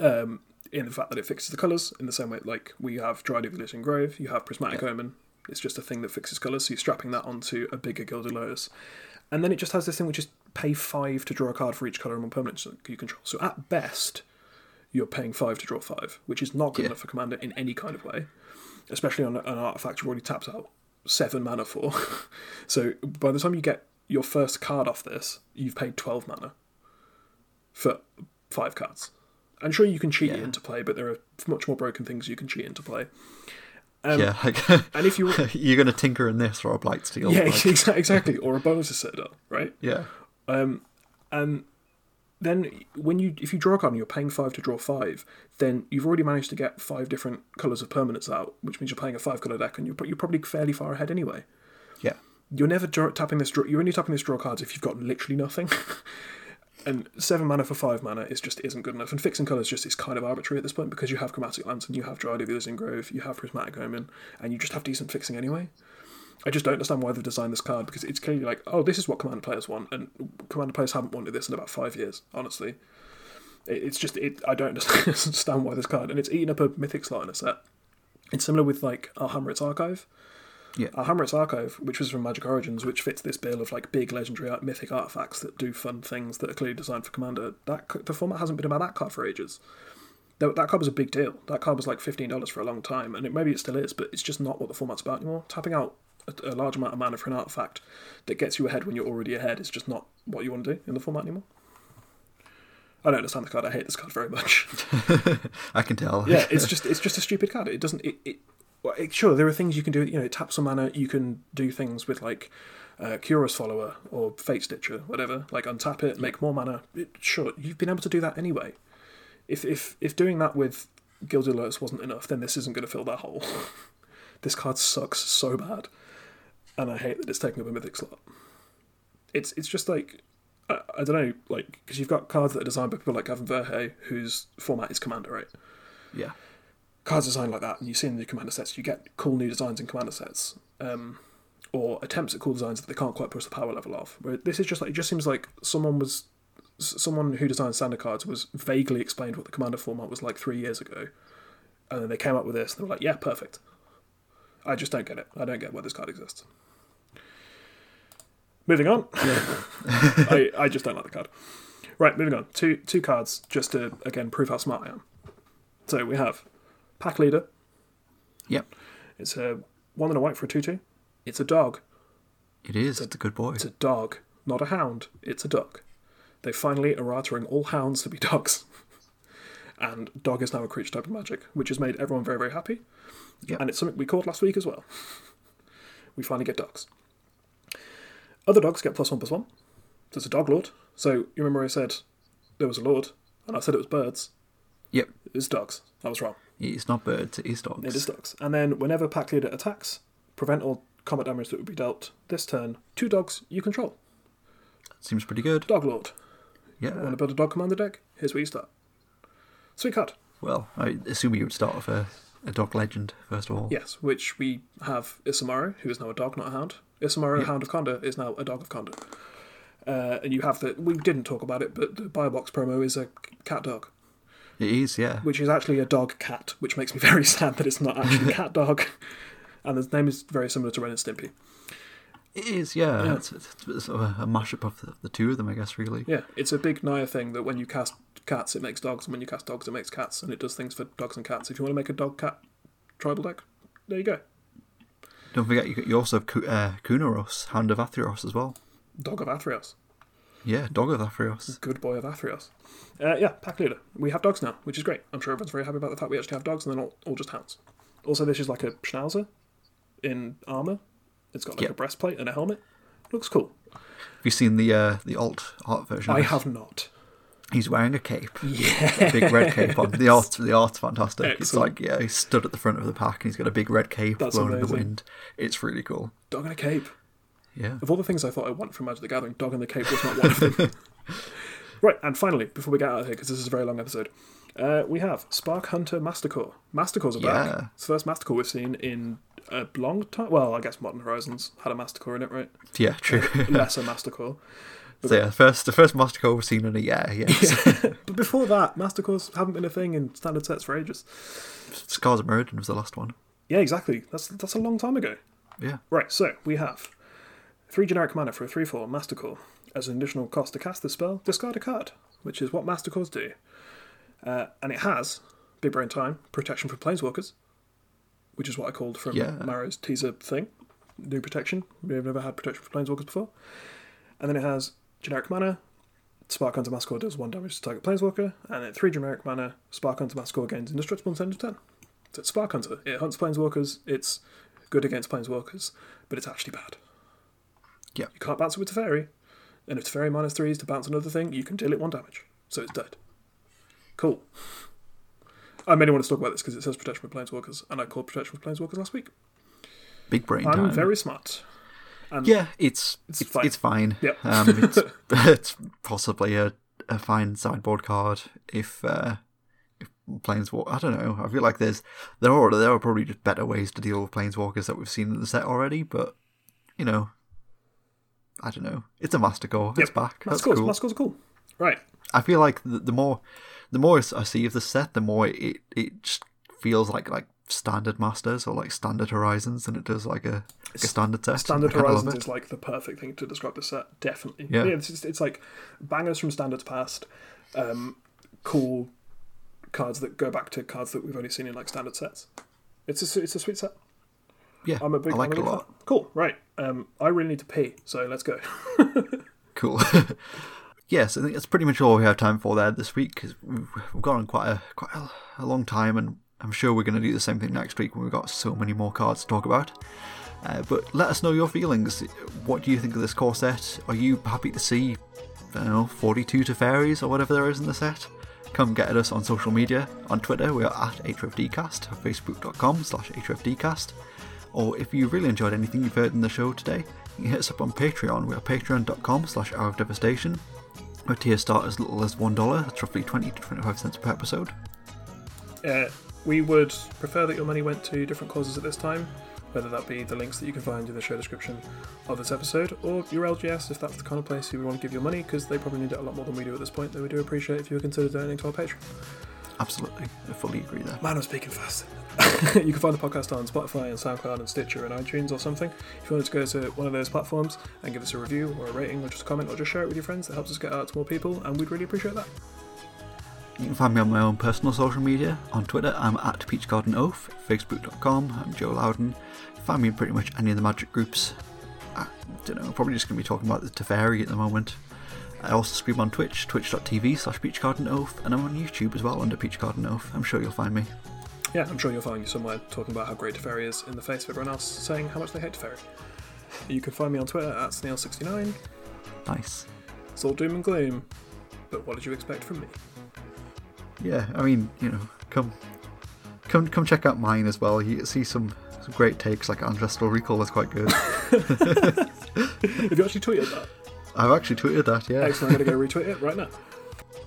Um, in the fact that it fixes the colours in the same way like we have Dryad of the Elysian Grove, you have Prismatic yeah. Omen, it's just a thing that fixes colours, so you're strapping that onto a bigger Gilded Lotus. And then it just has this thing which is pay five to draw a card for each colour and one permanent you control. So at best, you're paying five to draw five, which is not good yeah. enough for Commander in any kind of way, especially on an artifact you've already tapped out seven mana for. So by the time you get your first card off this, you've paid twelve mana for five cards. I'm sure you can cheat yeah. it into play, but there are much more broken things you can cheat into play. Um, yeah, like, and if you you're going to tinker in this or a Blight Steel, yeah, like. exactly, or a Bonus Citadel, right? Yeah. Um, and then when you if you draw a card and you're paying five to draw five, then you've already managed to get five different colours of permanents out, which means you're playing a five colour deck, and you're you're probably fairly far ahead anyway. Yeah. You're never draw, tapping this draw. You're only tapping this draw cards if you've got literally nothing. And seven mana for five mana is just isn't good enough. And fixing colours just is kind of arbitrary at this point, because you have Chromatic Lantern, you have Dryad of the Elysian Grove, you have Prismatic Omen, and you just have decent fixing anyway. I just don't understand why they've designed this card, because it's clearly like, oh, this is what Commander players want, and Commander players haven't wanted this in about five years, honestly. It's just, it, I don't understand why this card, and it's eaten up a Mythic slot in a set. It's similar with, like, I'll Hammer Its Archive. Yeah. I'll Hammer Its Archive, which was from Magic Origins, which fits this bill of like big legendary art, mythic artifacts that do fun things that are clearly designed for Commander. That the format hasn't been about that card for ages. That, that card was a big deal. That card was like fifteen dollars for a long time, and it, maybe it still is, but it's just not what the format's about anymore. Tapping out a, a large amount of mana for an artifact that gets you ahead when you're already ahead is just not what you want to do in the format anymore. I don't understand the card. I hate this card very much. I can tell. Yeah, it's just it's just a stupid card. It doesn't it. it Well, it, sure, there are things you can do. You know, tap some mana. You can do things with like uh, Cura's Follower or Fate Stitcher, whatever. Like untap it, make more mana. It, sure, you've been able to do that anyway. If if if doing that with Gilded Lotus wasn't enough, then this isn't going to fill that hole. This card sucks so bad, and I hate that it's taking up a mythic slot. It's it's just like I, I don't know, like because you've got cards that are designed by people like Gavin Verhey, whose format is Commander, right? Yeah. Cards designed like that, and you see in the Commander sets, you get cool new designs in Commander sets, um, or attempts at cool designs that they can't quite push the power level off. Where this is just like it just seems like someone was, someone who designed standard cards was vaguely explained what the Commander format was like three years ago, and then they came up with this, and they were like, "Yeah, perfect." I just don't get it. I don't get why this card exists. Moving on. Yeah. I I just don't like the card. Right, moving on. Two two cards just to again prove how smart I am. So we have. Pack Leader. Yep. It's a one and a white for a two two. It's a dog. It is. It's a, it's a good boy. It's a dog. Not a hound. It's a dog. They finally are altering all hounds to be dogs. And dog is now a creature type of magic, which has made everyone very, very happy. Yep. And it's something we called last week as well. We finally get dogs. Other dogs get plus one, plus one. There's a dog lord. So you remember I said there was a lord, and I said it was birds. Yep. It's dogs. I was wrong. It's not birds, it is dogs. It is dogs. And then whenever Pack Leader attacks, prevent all combat damage that would be dealt this turn, two dogs you control. Seems pretty good. Dog Lord. Yeah. Want to build a dog commander deck? Here's where you start. Sweet card. Well, I assume you would start off a, a dog legend, first of all. Yes, which we have Isamaru, who is now a dog, not a hound. Isamaru, yep. Hound of Condor, is now a dog of Condor. Uh, and you have the... We didn't talk about it, but the Biobox promo is a cat dog. It is, yeah. Which is actually a dog cat, which makes me very sad that it's not actually cat dog. And his name is very similar to Ren and Stimpy. It is, yeah. yeah. It's, it's, it's sort of a mashup of the, the two of them, I guess, really. Yeah, it's a big Naya thing that when you cast cats, it makes dogs, and when you cast dogs, it makes cats, and it does things for dogs and cats. If you want to make a dog-cat tribal deck, there you go. Don't forget, you, you also have uh, Kunaros, Hand of Athreos as well. Dog of Athreos. Yeah, Dog of Athreos. Good boy of Athreos. Uh, yeah, pack leader. We have dogs now, which is great. I'm sure everyone's very happy about the fact we actually have dogs, and they're not all just hounds. Also, this is like a Schnauzer in armour. It's got like yep. a breastplate and a helmet. Looks cool. Have you seen the uh, the alt art version? I have not. He's wearing a cape. Yeah. A big red cape on. The art, the art's fantastic. Excellent. It's like, yeah, he's stood at the front of the pack and he's got a big red cape That's blowing amazing. in the wind. It's really cool. Dog and a cape. Yeah. Of all the things I thought I want from Magic the Gathering, Dog and the Cape was not one of them. Right, and finally, before we get out of here, because this is a very long episode, uh, we have Spark Hunter Mastercore. Mastercores are back. Yeah. It's the first Mastercore we've seen in a long time. Well, I guess Modern Horizons had a Mastercore in it, right? Yeah, true. Uh, lesser Mastercore. But so yeah, first, the first Mastercore we've seen in a year, yes. yeah. But before that, Mastercores haven't been a thing in standard sets for ages. Scars of Meridian was the last one. Yeah, exactly. That's, that's a long time ago. Yeah. Right, so we have three generic mana for a three four Mastercore. As an additional cost to cast this spell, discard a card, which is what Mastercores do. Uh, and it has, Big Brain Time, protection for Planeswalkers, which is what I called from yeah. Marrow's teaser thing. New protection. We've never had protection for Planeswalkers before. And then it has generic mana, Spark Hunter Mastercore does one damage to target Planeswalker, and then three generic mana, Spark Hunter Mastercore gains indestructible until end of turn. So it's Spark Hunter. It hunts Planeswalkers, it's good against Planeswalkers, but it's actually bad. Yeah. You can't bounce it with Teferi, and if Teferi minus three is to bounce another thing, you can deal it one damage. So it's dead. Cool. I mainly want to talk about this because it says protection with Planeswalkers, and I called protection with Planeswalkers last week. Big brain I'm time. very smart. And yeah, it's it's, it's fine. It's, fine. Yep. Um, it's, it's possibly a, a fine sideboard card if, uh, if Planeswalkers... I don't know. I feel like there's there are there are probably just better ways to deal with Planeswalkers that we've seen in the set already, but, you know... I don't know. It's a Mastercore. Yep. It's back. That's cool. Mastercores are cool. Right. I feel like the, the more the more I see of the set, the more it it just feels like like standard Masters or like standard Horizons than it does like a, like a standard set. Standard Horizons is like the perfect thing to describe the set. Definitely. Yeah. yeah it's, just, it's like bangers from standards past, um, cool cards that go back to cards that we've only seen in like standard sets. It's a, it's a sweet set. Yeah, I'm a big, I like I'm a it a lot. Fan. Cool, right. Um, I really need to pee, so let's go. Cool. Yes, I think that's pretty much all we have time for there this week, because we've gone on quite a quite a, a long time, and I'm sure we're going to do the same thing next week when we've got so many more cards to talk about. Uh, but let us know your feelings. What do you think of this core set? Are you happy to see, I don't know, forty-two Teferis or whatever there is in the set? Come get at us on social media. On Twitter, we are at H F D cast, facebook.com slash HFDcast. Or if you really enjoyed anything you've heard in the show today, you can hit us up on Patreon. We're patreon.com slash hour of devastation. Our tiers start as little as one dollar. That's roughly twenty to twenty-five cents per episode. Uh, we would prefer that your money went to different causes at this time, whether that be the links that you can find in the show description of this episode, or your L G S if that's the kind of place you would want to give your money, because they probably need it a lot more than we do at this point, though we do appreciate if you would consider donating to our Patreon. Absolutely, I fully agree there. Man, I'm speaking fast. You can find the podcast on Spotify and SoundCloud and Stitcher and iTunes or something. If you wanted to go to one of those platforms and give us a review or a rating or just a comment or just share it with your friends, that helps us get out to more people and we'd really appreciate that. You can find me on my own personal social media. On Twitter, I'm at peach garden oaf, facebook dot com, I'm Joe Loudon. Find me in pretty much any of the magic groups. I don't know, I'm probably just going to be talking about the Teferi at the moment. I also stream on Twitch, twitch.tv slash peachgardenoaf, and I'm on YouTube as well under peachgardenoaf. I'm sure you'll find me. Yeah, I'm sure you'll find you somewhere talking about how great Teferi is in the face of everyone else saying how much they hate Teferi. You can find me on Twitter at snail sixty-nine. Nice. It's all doom and gloom, but what did you expect from me? Yeah, I mean, you know, come come, come check out mine as well. You see some, some great takes, like Ancestral Recall was quite good. Have you actually tweeted that? I've actually tweeted that, yeah. Excellent, I'm going to go retweet it right now.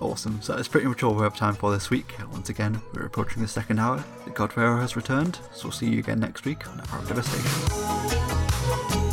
Awesome, so that's pretty much all we have time for this week. Once again, we're approaching the second hour. The God Pharaoh has returned, so we'll see you again next week on Hour of Devastation.